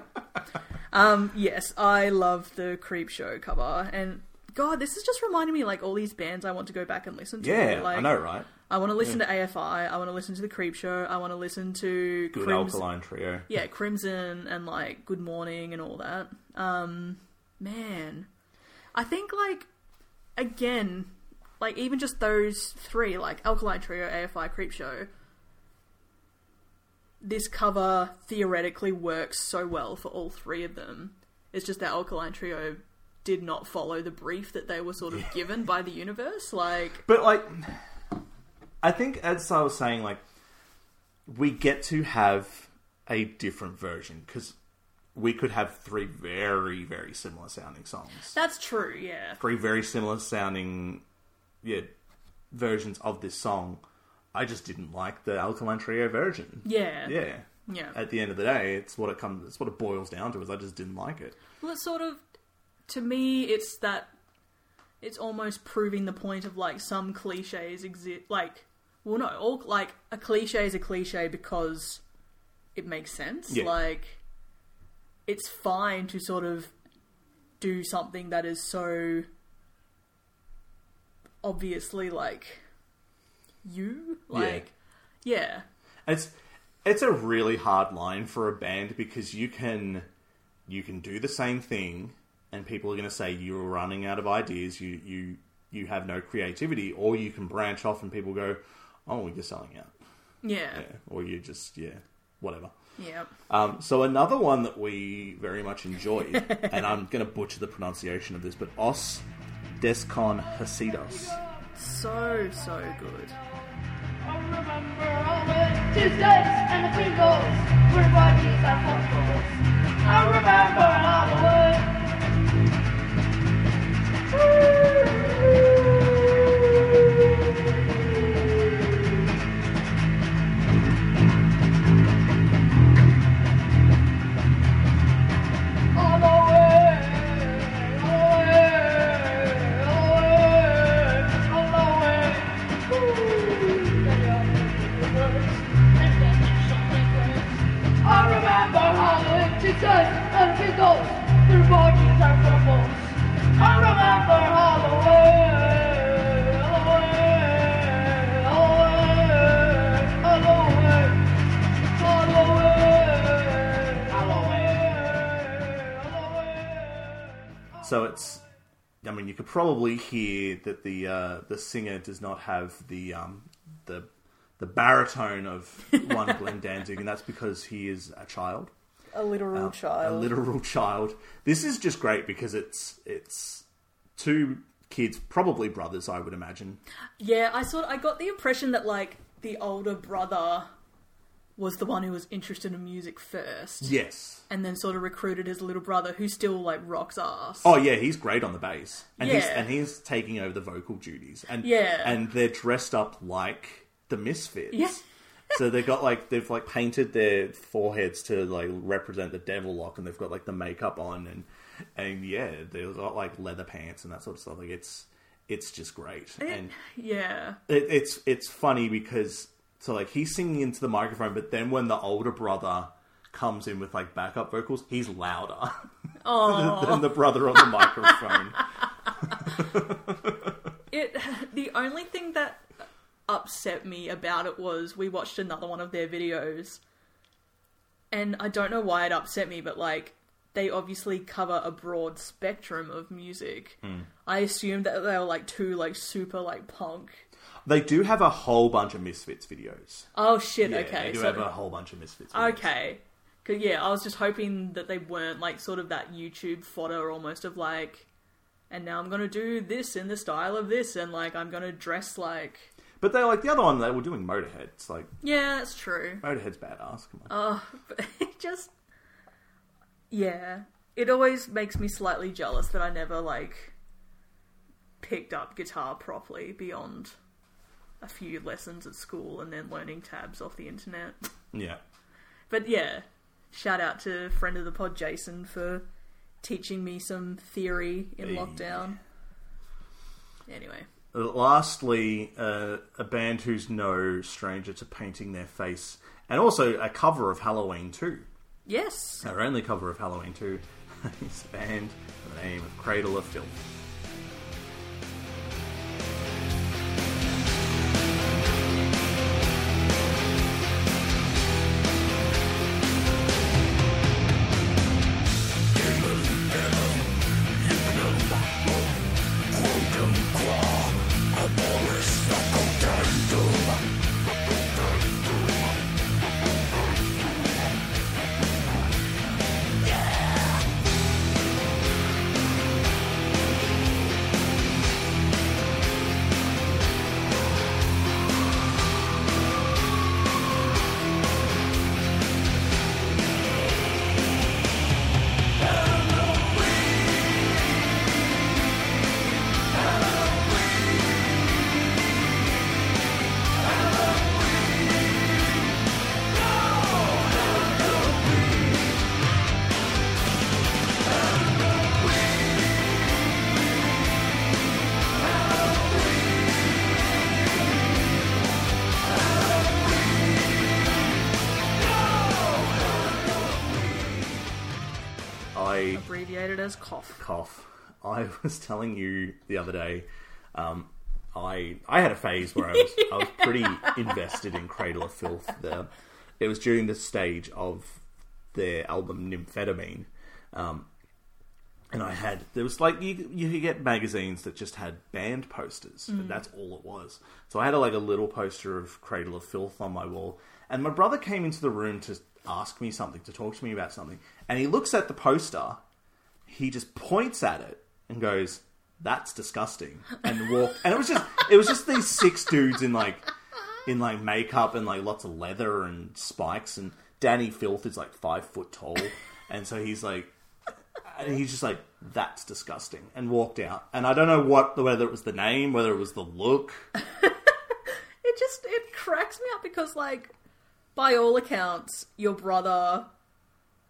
Yes, I love the Creepshow cover. And, God, this is just reminding me, like, all these bands I want to go back and listen to. Yeah, like, I know, right? I want to listen to AFI. I want to listen to the Creepshow. I want to listen to... Good Alkaline Trio. Yeah, Crimson and, like, Good Morning and all that. Man. I think, like, again, like, even just those three, like, Alkaline Trio, AFI, Creepshow... This cover theoretically works so well for all three of them. It's just that Alkaline Trio did not follow the brief that they were sort of given by the universe. But, like, I think, as I was saying, like, we get to have a different version, because we could have three very, very similar sounding songs. That's true, yeah. Three very similar sounding versions of this song. I just didn't like the Alkaline Trio version. Yeah. Yeah. Yeah. At the end of the day, it's what it boils down to, is I just didn't like it. Well, it's sort of, to me, it's almost proving the point of, like, some cliches exist, like, well, no, all, like, a cliche is a cliche because it makes sense. Yeah. Like, it's fine to sort of do something that is so obviously, like... It's a really hard line for a band, because you can do the same thing and people are going to say you're running out of ideas, you have no creativity, or you can branch off and people go, oh, you're selling out, or you just whatever. So another one that we very much enjoyed, and I'm going to butcher the pronunciation of this, but Os Desconhecidos. So good. I remember all the Tuesdays and the Pringles, where bodies are hot balls. I remember all the words. I remember how the Tuesdays and Pringles, their bodies are purple. I remember how the way. So it's, I mean, you could probably hear that the singer does not have the baritone of one Glenn Danzig, and that's because he is a child. A literal child. This is just great because it's two kids, probably brothers, I would imagine. Yeah, I got the impression that, like, the older brother was the one who was interested in music first. Yes. And then sort of recruited his little brother, who still, like, rocks ass. Oh, yeah, he's great on the bass. And he's taking over the vocal duties. And, and they're dressed up like the Misfits. Yeah. So they've painted their foreheads to, like, represent the devil lock, and they've got, like, the makeup on, and they've got, like, leather pants and that sort of stuff. Like, it's just great. It's funny because... So, like, he's singing into the microphone, but then when the older brother comes in with, like, backup vocals, he's louder than the brother on the microphone. The only thing that upset me about it was we watched another one of their videos, and I don't know why it upset me, but, like, they obviously cover a broad spectrum of music. Mm. I assumed that they were, like, two, like, super, like, punk... They do have a whole bunch of Misfits videos. Oh, shit, yeah, okay. They do have a whole bunch of Misfits videos. Okay. Because, yeah, I was just hoping that they weren't, like, sort of that YouTube fodder almost of, like, and now I'm going to do this in the style of this, and, like, I'm going to dress like... But they're, like, the other one, they were doing Motorhead. It's like... Yeah, that's true. Motorhead's badass, come on. Oh, but it just... Yeah. It always makes me slightly jealous that I never, like, picked up guitar properly beyond... a few lessons at school and then learning tabs off the internet. Yeah. But yeah, shout out to friend of the pod, Jason, for teaching me some theory in lockdown. Anyway. Lastly, a band who's no stranger to painting their face, and also a cover of Halloween 2. Yes. Our only cover of Halloween 2 is a band by the name of Cradle of Filth. Cough. I was telling you the other day, I had a phase where I was pretty invested in Cradle of Filth. It was during the stage of their album Nymphetamine, and there was like you could get magazines that just had band posters, and that's all it was. So I had a little poster of Cradle of Filth on my wall, and my brother came into the room to ask me something, to talk to me about something, and he looks at the poster. He just points at it and goes, "That's disgusting," and walked. And it was just these six dudes in makeup and like lots of leather and spikes. And Danny Filth is like 5 foot tall, and so he's just like, "That's disgusting," and walked out. And I don't know whether it was the name, whether it was the look. It cracks me up because, like, by all accounts, your brother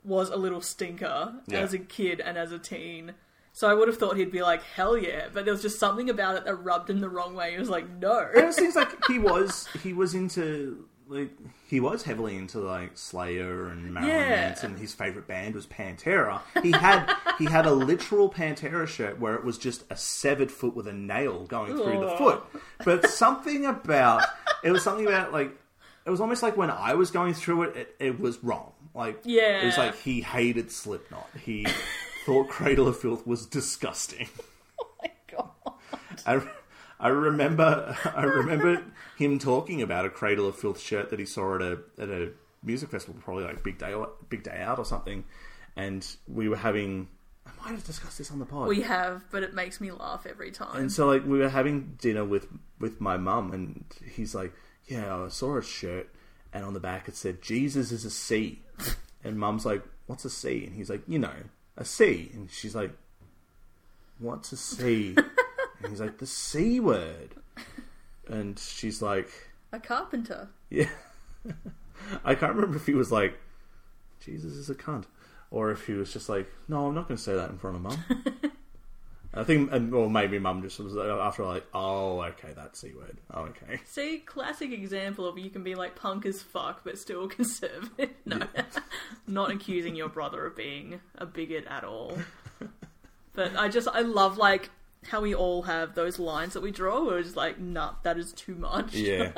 was a little stinker as a kid and as a teen. So I would have thought he'd be like, hell yeah. But there was just something about it that rubbed him the wrong way. He was like, no. And it seems like he was heavily into like Slayer and Marilyn Manson. His favourite band was Pantera. He had a literal Pantera shirt where it was just a severed foot with a nail going through the foot. But something about it was almost like when I was going through it, it was wrong. Like, it was like he hated Slipknot. He thought Cradle of Filth was disgusting. Oh my god! I remember him talking about a Cradle of Filth shirt that he saw at a music festival, probably like Big Day Out or something. And we were having might have discussed this on the pod. We have, but it makes me laugh every time. And so, like, we were having dinner with my mum, and he's like, yeah, I saw a shirt, and on the back it said, Jesus is a C. And Mum's like, what's a C? And he's like, you know, a C. And she's like, what's a C? And he's like, the C word. And she's like... a carpenter. Yeah. I can't remember if he was like, Jesus is a cunt. Or if he was just like, no, I'm not going to say that in front of Mum. I think, or maybe Mum just was after like, oh, okay, that C word. Oh, okay. See, classic example of you can be like punk as fuck, but still conservative. No, yeah. Not accusing your brother of being a bigot at all. But I love like how we all have those lines that we draw where it's like, nah, that is too much. Yeah.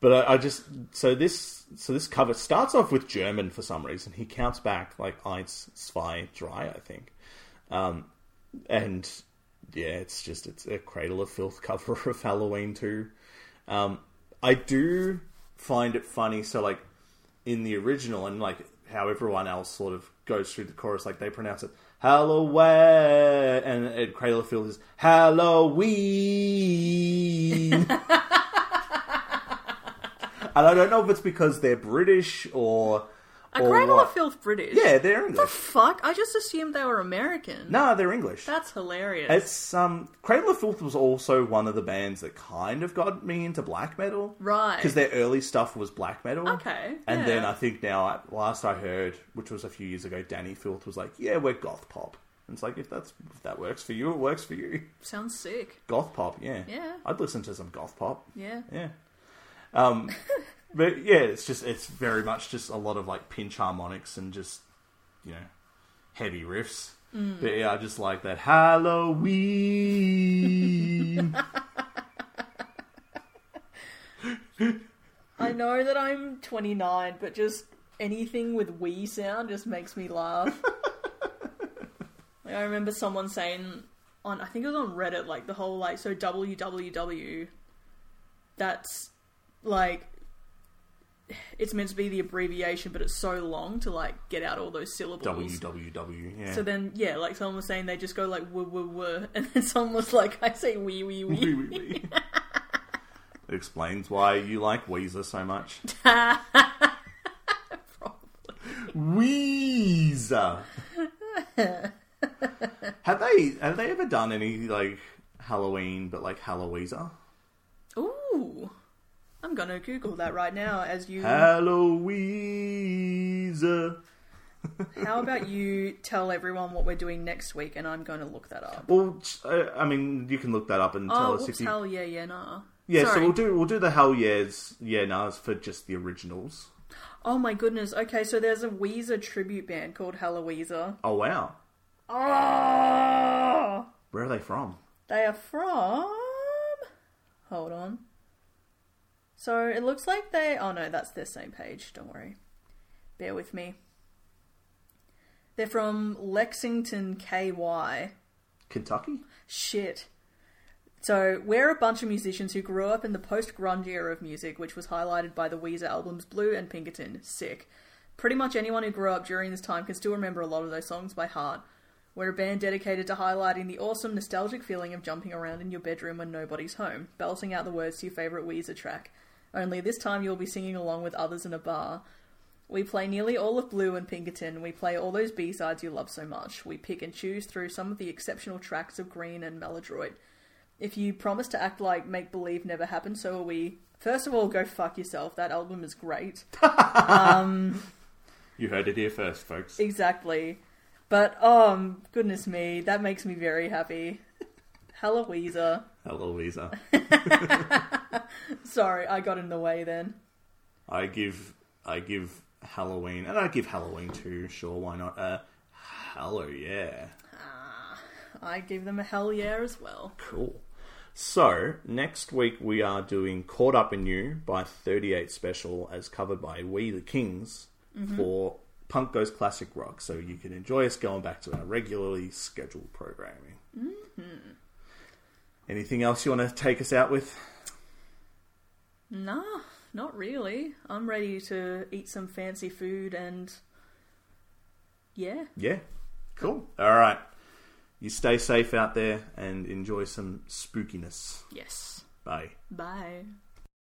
But so this cover starts off with German for some reason. He counts back like 1, 2, 3, 4, I think. And yeah, it's a Cradle of Filth cover of Halloween 2. I do find it funny. So like in the original and like how everyone else sort of goes through the chorus, like they pronounce it Halloween, and Cradle of Filth is Halloween. And I don't know if it's because they're British or... A Cradle of Filth British? Yeah, they're English. What the fuck? I just assumed they were American. No, they're English. That's hilarious. It's Cradle of Filth was also one of the bands that kind of got me into black metal. Right. Because their early stuff was black metal. Okay, and yeah. Then I think now, last I heard, which was a few years ago, Danny Filth was like, yeah, we're goth pop. And it's like, if that works for you, it works for you. Sounds sick. Goth pop, yeah. Yeah. I'd listen to some goth pop. Yeah. Yeah. But yeah, it's very much just a lot of like pinch harmonics and just, you know, heavy riffs. Mm. But yeah, I just like that Halloween. I know that I'm 29, but just anything with wee sound just makes me laugh. Like I remember someone saying I think it was on Reddit, like the whole like, so www, that's like, it's meant to be the abbreviation, but it's so long to, like, get out all those syllables. WWW, yeah. So then, yeah, like, someone was saying they just go, like, woo, woo, woo, and then someone was like, I say wee, wee, wee. Wee, wee, wee. It explains why you like Weezer so much. Probably. Weezer! Have they ever done any, like, Halloween, but, like, Halloweezer? Ooh. I'm gonna Google that right now as you... Halloweezer. How about you tell everyone what we're doing next week and I'm gonna look that up? Well, I mean, you can look that up and tell us if you... hell yeah, yeah, nah. Yeah, sorry. So we'll do the hell yeahs, yeah, nahs for just the originals. Oh my goodness, okay, so there's a Weezer tribute band called Halloweezer. Oh wow. Oh! Where are they from? They are from... Hold on. So it looks like they... Oh no, that's their same page. Don't worry. Bear with me. They're from Lexington, KY. Kentucky? Shit. So we're a bunch of musicians who grew up in the post-grunge era of music, which was highlighted by the Weezer albums Blue and Pinkerton. Sick. Pretty much anyone who grew up during this time can still remember a lot of those songs by heart. We're a band dedicated to highlighting the awesome, nostalgic feeling of jumping around in your bedroom when nobody's home, belting out the words to your favourite Weezer track. Only this time you'll be singing along with others in a bar. We play nearly all of Blue and Pinkerton. We play all those B-sides you love so much. We pick and choose through some of the exceptional tracks of Green and Maladroit. If you promise to act like make-believe never happened, so are we. First of all, go fuck yourself. That album is great. You heard it here first, folks. Exactly. But, goodness me, that makes me very happy. Halloweezer. Halloweezer. Sorry, I got in the way then. I give Halloween, and I give Halloween too, sure, why not? Hallow yeah. I give them a hell yeah as well. Cool. So, next week we are doing Caught Up in You by 38 Special, as covered by We the Kings, mm-hmm. for Punk Goes Classic Rock, so you can enjoy us going back to our regularly scheduled programming. Mm-hmm. Anything else you want to take us out with? Nah, not really. I'm ready to eat some fancy food and... Yeah. Yeah. Cool. All right. You stay safe out there and enjoy some spookiness. Yes. Bye. Bye.